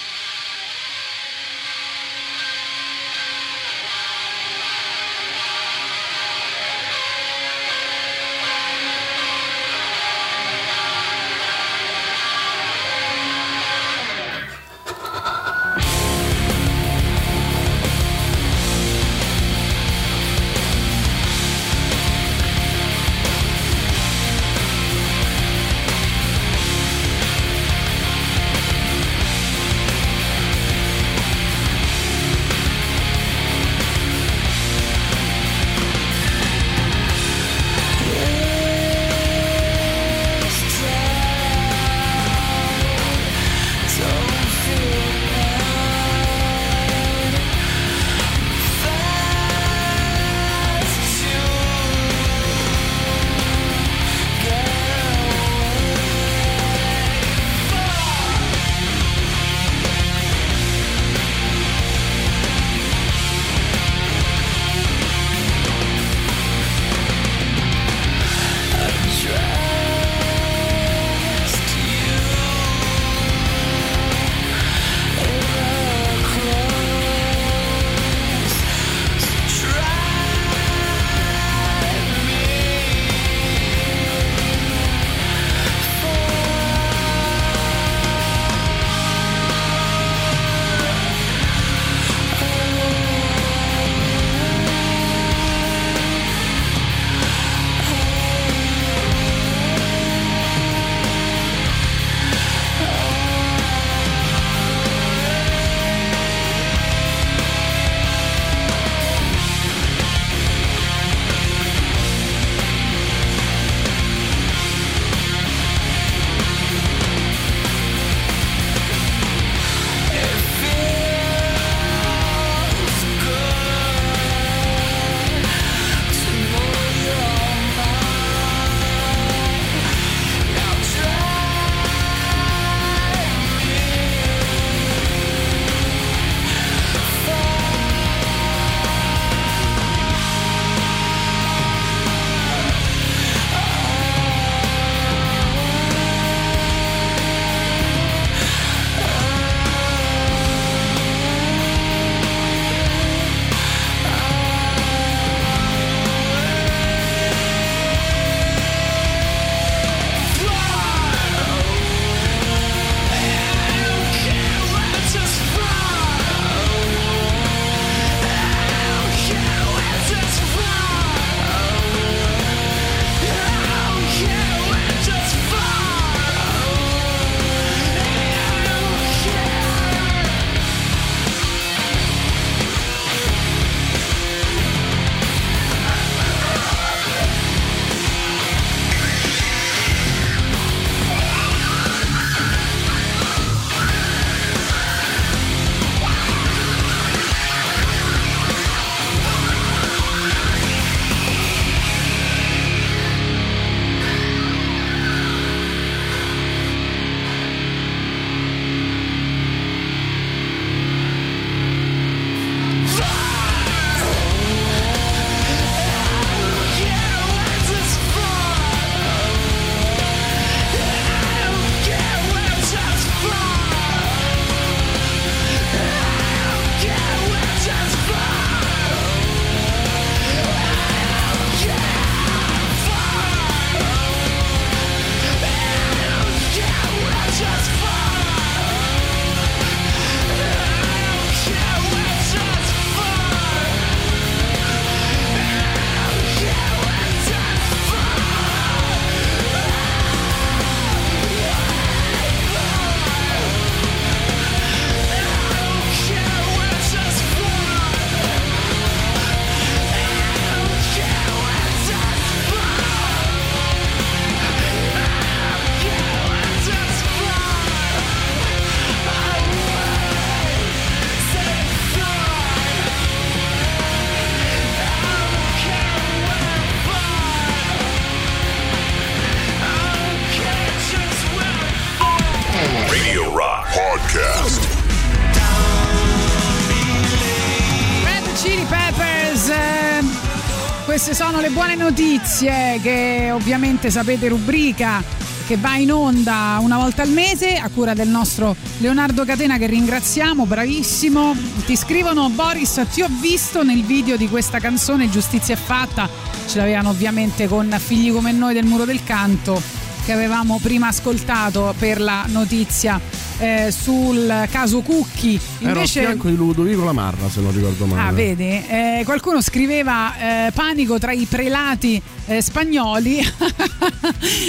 Queste sono le buone notizie che ovviamente sapete, rubrica che va in onda una volta al mese a cura del nostro Leonardo Catena, che ringraziamo, bravissimo. Ti scrivono: Boris, ti ho visto nel video di questa canzone Giustizia è fatta, ce l'avevano ovviamente con Figli come noi del Muro del Canto, che avevamo prima ascoltato per la notizia sul caso Cucchi. Invece era a fianco di Ludovico La Marra, se non ricordo male. Ah, vedi? Qualcuno scriveva panico tra i prelati spagnoli.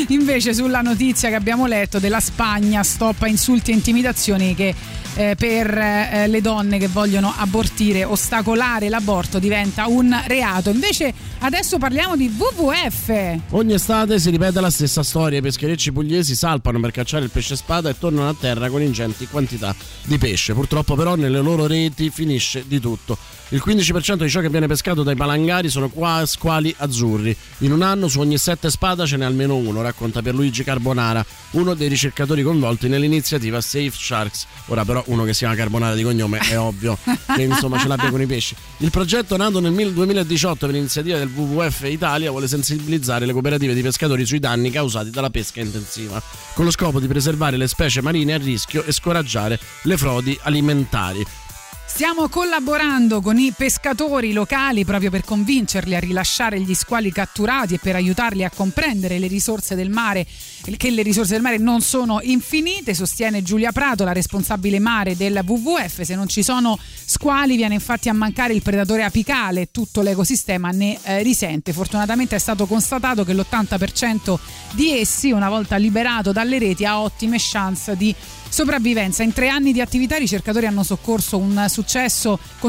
Invece sulla notizia che abbiamo letto della Spagna, stop a insulti e intimidazioni che per le donne che vogliono abortire, ostacolare l'aborto diventa un reato. Invece adesso parliamo di WWF. Ogni estate si ripete la stessa storia, i pescherecci pugliesi salpano per cacciare il pesce spada e tornano a terra con ingenti quantità di pesce. Purtroppo però nelle loro reti finisce di tutto. Il 15% di ciò che viene pescato dai palangari sono squali azzurri. In un anno su ogni 7 spada ce n'è almeno uno, racconta Pierluigi Carbonara, uno dei ricercatori convolti nell'iniziativa Safe Sharks. Ora però uno che si chiama Carbonara di cognome è ovvio che insomma ce l'abbia con i pesci. Il progetto, nato nel 2018 per iniziativa del WWF Italia, vuole sensibilizzare le cooperative di pescatori sui danni causati dalla pesca intensiva, con lo scopo di preservare le specie marine a rischio e scoraggiare le frodi alimentari. Stiamo collaborando con i pescatori locali proprio per convincerli a rilasciare gli squali catturati e per aiutarli a comprendere le risorse del mare, che le risorse del mare non sono infinite, sostiene Giulia Prato, la responsabile mare del WWF. Se non ci sono squali viene infatti a mancare il predatore apicale, tutto l'ecosistema ne risente. Fortunatamente è stato constatato che l'80% di essi, una volta liberato dalle reti, ha ottime chance di sopravvivenza. In 3 anni di attività i ricercatori hanno soccorso con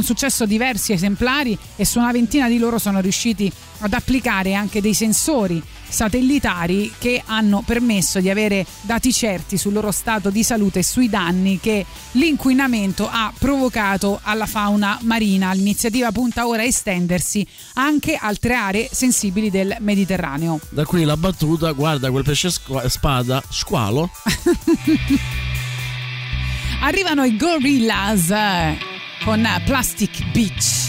successo diversi esemplari e su una ventina di loro sono riusciti ad applicare anche dei sensori satellitari che hanno permesso di avere dati certi sul loro stato di salute e sui danni che l'inquinamento ha provocato alla fauna marina. L'iniziativa punta ora a estendersi anche altre aree sensibili del Mediterraneo. Da qui la battuta: guarda quel pesce spada, squalo. Arrivano i Gorillaz con Plastic Beach.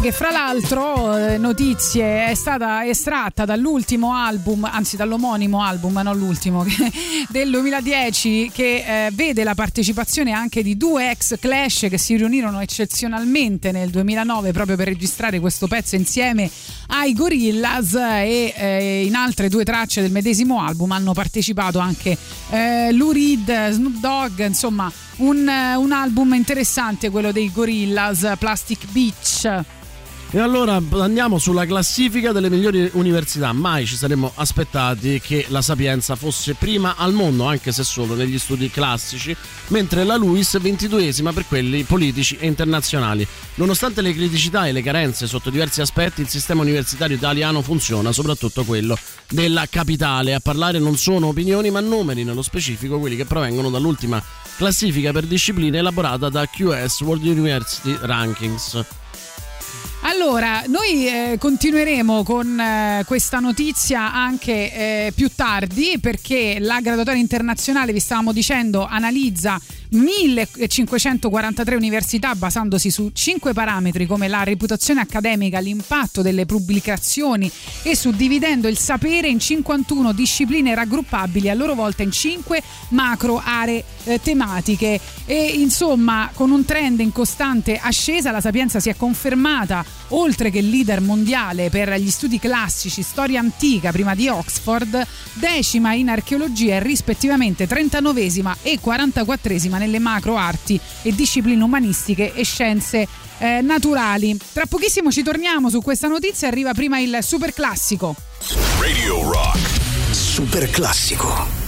che fra l'altro, notizie, è stata estratta dall'ultimo album, anzi dall'omonimo album, ma non l'ultimo, del 2010, che vede la partecipazione anche di due ex Clash che si riunirono eccezionalmente nel 2009 proprio per registrare questo pezzo insieme ai Gorillaz, e in altre due tracce del medesimo album hanno partecipato anche Lou Reed, Snoop Dogg, insomma un album interessante quello dei Gorillaz, Plastic Beach. E allora andiamo sulla classifica delle migliori università. Mai ci saremmo aspettati che la Sapienza fosse prima al mondo, anche se solo negli studi classici, mentre la Luiss 22esima per quelli politici e internazionali. Nonostante le criticità e le carenze sotto diversi aspetti, il sistema universitario italiano funziona, soprattutto quello della capitale. A parlare non sono opinioni ma numeri, nello specifico quelli che provengono dall'ultima classifica per discipline elaborata da QS World University Rankings. Allora, noi continueremo con questa notizia anche più tardi, perché la graduatoria internazionale, vi stavamo dicendo, analizza 1543 università basandosi su 5 parametri come la reputazione accademica, l'impatto delle pubblicazioni, e suddividendo il sapere in 51 discipline raggruppabili a loro volta in 5 macro aree tematiche. E insomma, con un trend in costante ascesa, la Sapienza si è confermata oltre che leader mondiale per gli studi classici, storia antica prima di Oxford, 10ª in archeologia e rispettivamente 39ª e 44ª nelle macro arti e discipline umanistiche e scienze naturali. Tra pochissimo ci torniamo su questa notizia, arriva prima il super classico. Radio Rock super classico.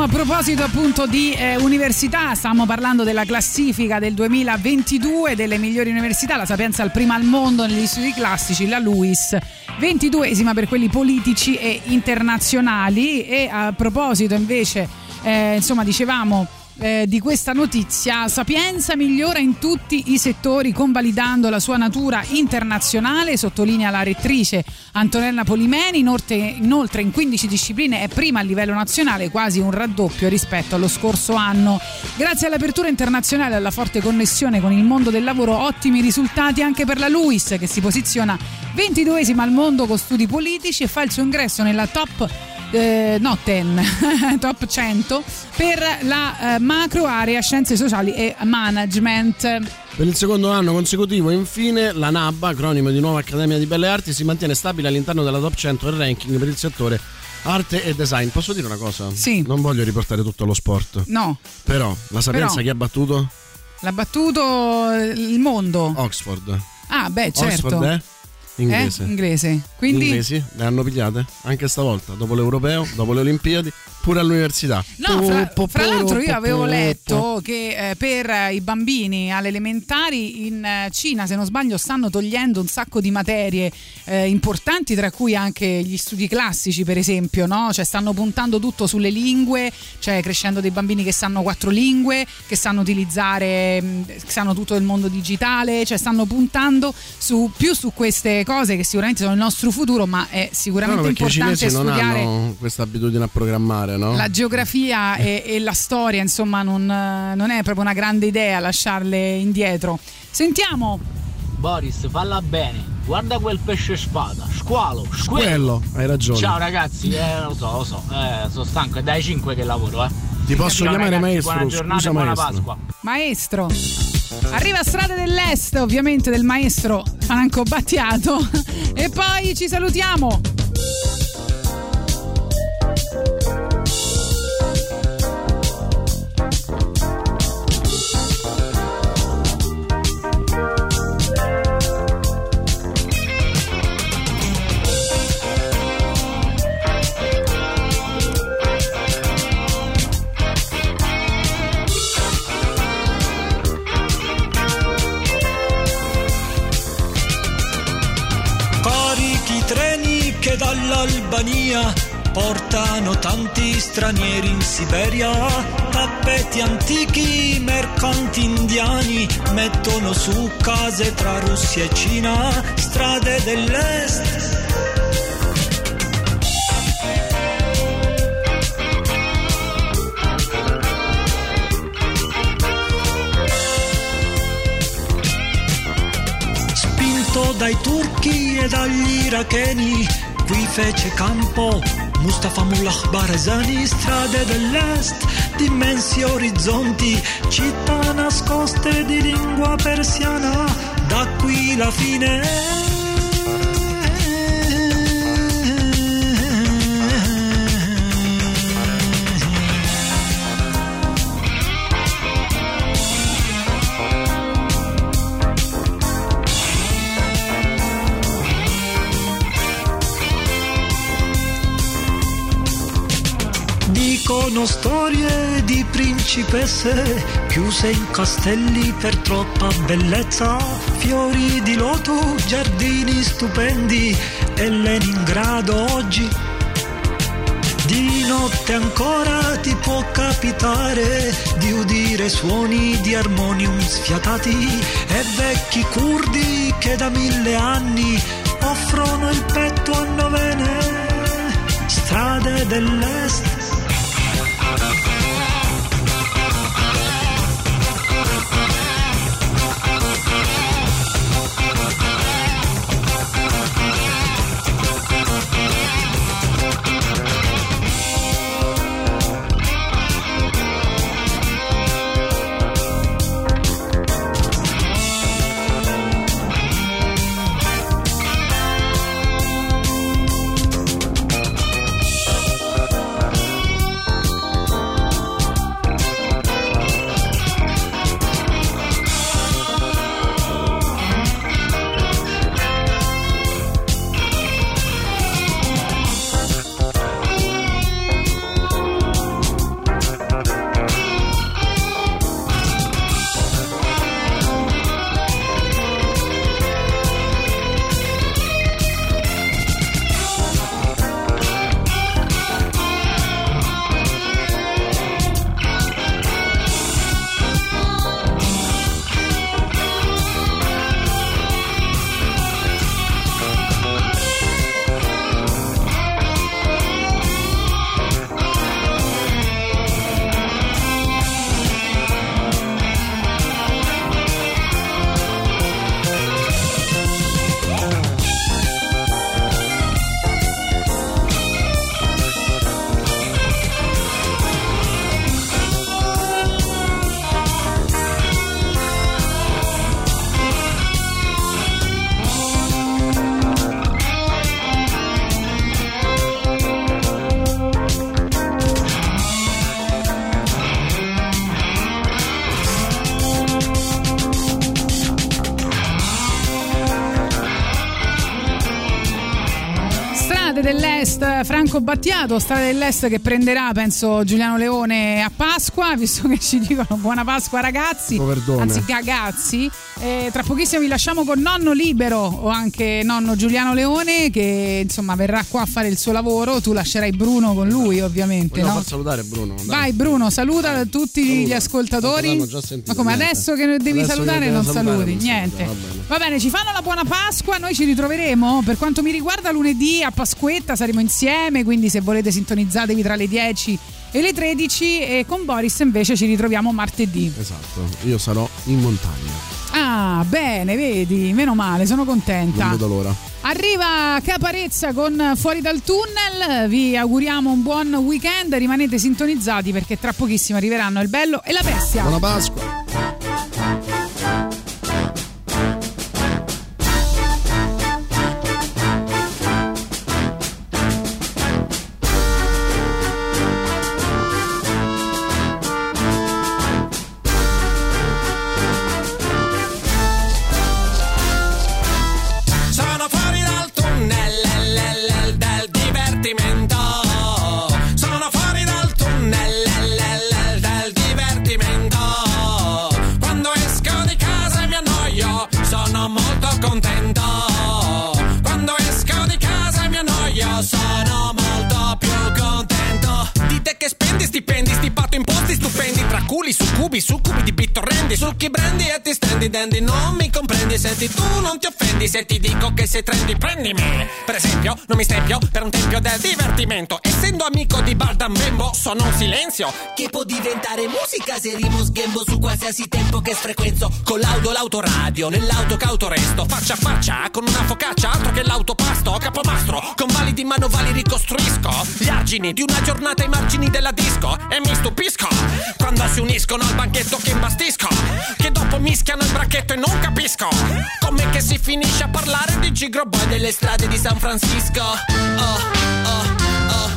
A proposito appunto di università, stiamo parlando della classifica del 2022 delle migliori università. La Sapienza al prima al mondo negli studi classici, la Luiss 22esima per quelli politici e internazionali. E a proposito invece, dicevamo di questa notizia. Sapienza migliora in tutti i settori, convalidando la sua natura internazionale, sottolinea la rettrice Antonella Polimeni. Inoltre in 15 discipline è prima a livello nazionale, quasi un raddoppio rispetto allo scorso anno. Grazie all'apertura internazionale e alla forte connessione con il mondo del lavoro, ottimi risultati anche per la Luiss, che si posiziona 22esima al mondo con studi politici e fa il suo ingresso nella top 100 per la macro area scienze sociali e management. Per il secondo anno consecutivo, infine, la NABBA, acronimo di Nuova Accademia di Belle Arti, si mantiene stabile all'interno della top 100 del ranking per il settore arte e design. Posso dire una cosa? Sì. Non voglio riportare tutto allo sport. No. Però, la Sapienza chi ha battuto? L'ha battuto il mondo. Oxford. Ah, beh, certo. Oxford è? Inglese. Inglese. Quindi inglesi le hanno pigliate anche stavolta, dopo l'europeo, dopo le Olimpiadi, pure all'università. No, fra l'altro io avevo letto che per i bambini alle elementari in Cina, se non sbaglio, stanno togliendo un sacco di materie importanti, tra cui anche gli studi classici, per esempio, no? Cioè stanno puntando tutto sulle lingue, cioè crescendo dei bambini che sanno 4 lingue, che sanno utilizzare, che sanno tutto il mondo digitale, cioè stanno puntando più su queste cose che sicuramente sono il nostro futuro, ma è sicuramente importante studiare. Perché i cinesi non hanno questa abitudine a programmare, no? La geografia e la storia, insomma, non è proprio una grande idea lasciarle indietro. Sentiamo. Boris, falla bene. Guarda quel pesce spada, squalo. Hai ragione. Ciao ragazzi, lo so, sono stanco, è dai 5 che lavoro, Ti posso chiamare ragazzi, maestro? Buona giornata, scusa, buona Pasqua. Maestro. Arriva Strade dell'Est, ovviamente del maestro Franco Battiato, e poi ci salutiamo. Dall'Albania portano tanti stranieri in Siberia, tappeti antichi, mercanti indiani mettono su case tra Russia e Cina, strade dell'est. Spinto dai turchi e dagli iracheni, qui fece campo Mustafa Mullah Barzani, strade dell'est, immensi orizzonti, città nascoste di lingua persiana, da qui la fine. Sono storie di principesse chiuse in castelli per troppa bellezza, fiori di loto, giardini stupendi e Leningrado oggi. Di notte ancora ti può capitare di udire suoni di armonium sfiatati e vecchi curdi che da 1000 anni offrono il petto a novene. Strade dell'est. dell'Est, Franco Battiato, Strada dell'Est, che prenderà penso Giuliano Leone a Pasqua, visto che ci dicono buona Pasqua ragazzi, anzi cagazzi. Tra pochissimo vi lasciamo con Nonno Libero o anche Nonno Giuliano Leone, che insomma verrà qua a fare il suo lavoro. Tu lascerai Bruno con lui ovviamente. Vogliamo, no? Far salutare Bruno. Dai. Vai Bruno, saluta dai, tutti gli ascoltatori. Ma come niente. Adesso che devi adesso salutare che non saluti, niente. Va bene, ci fanno la buona Pasqua, noi ci ritroveremo per quanto mi riguarda lunedì a Pasquetta, saremo insieme, quindi se volete sintonizzatevi tra le 10 e le 13 e con Boris invece ci ritroviamo martedì. Esatto, io sarò in montagna. Ah, bene, vedi, meno male, sono contenta. Non vedo l'ora. Arriva Caparezza con Fuori dal Tunnel, vi auguriamo un buon weekend, rimanete sintonizzati perché tra pochissimo arriveranno Il Bello e la Bestia. Buona Pasqua. Succubi di bittorrendi, succhi brandi e ti stendi dendi, non mi comprendi, senti tu non ti offendi se ti dico che sei trendy, prendimi per esempio, non mi stempio per un tempio del divertimento, essendo amico di Baldam Bembo sono un silenzio che può diventare musica se rimo sghembo su qualsiasi tempo che sfrequenzo, collaudo l'autoradio nell'auto cauto resto, faccia a faccia con una focaccia altro che l'autopasto, capomastro con vali di manovali ricostruisco gli argini di una giornata ai margini della disco e mi stupisco quando si uniscono al banchetto che imbastisco, che dopo mischiano il bracchetto e non capisco com'è che si finisce a parlare di Gigro Boy delle strade di San Francisco. Oh, oh, oh.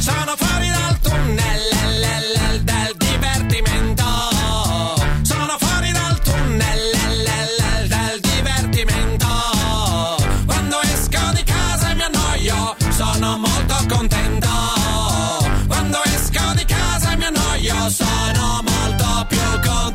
Sono fuori dal tunnel del divertimento, sono fuori dal tunnel del divertimento, quando esco di casa e mi annoio sono molto contento, quando esco di casa e mi annoio sono molto contento.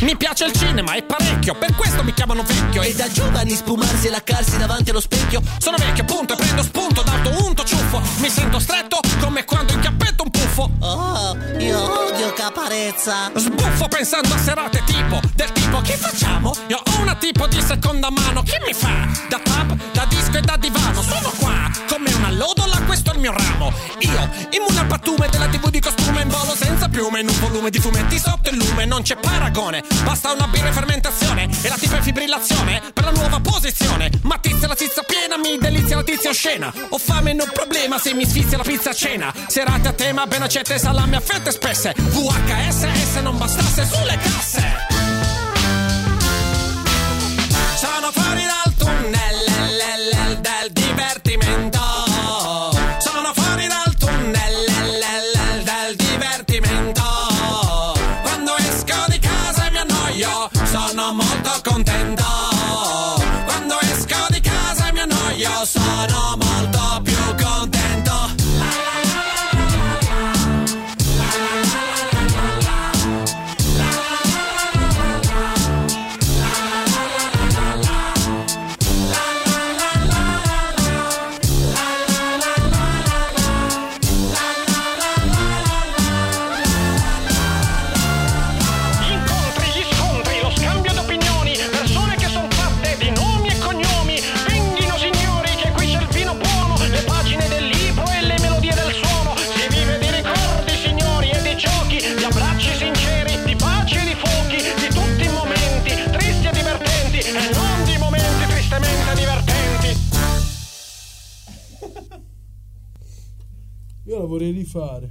Mi piace il cinema e parecchio, per questo mi chiamano vecchio. E da giovani spumarsi e laccarsi davanti allo specchio. Sono vecchio, punto, e prendo spunto, d'auto unto ciuffo. Mi sento stretto come quando incappetto un puffo. Oh, io odio Caparezza. Sbuffo pensando a serate tipo, del tipo che facciamo? Io ho una tipo di seconda mano, che mi fa? Da pub, da disco e da divano. Sono qua, come una lodola, questo è il mio ramo. Io, immune al pattume della TV di costume, in volo senza piume, in un volume di fumetti sotto il lume, non c'è paragone. Basta una birra e fermentazione e la tipa è fibrillazione per la nuova posizione. Ma tizia la tizia piena, mi delizia la tizia oscena. Ho fame, non problema se mi sfizia la pizza a cena. Serate a tema, ben accette e salame a fette spesse. VHS e se non bastasse sulle casse. Sono fuori dal tunnel del divertimento, sono fuori dal tunnel del divertimento. Sono molto contento, quando esco di casa e mi annoio, sono molto più contento. Io la vorrei rifare.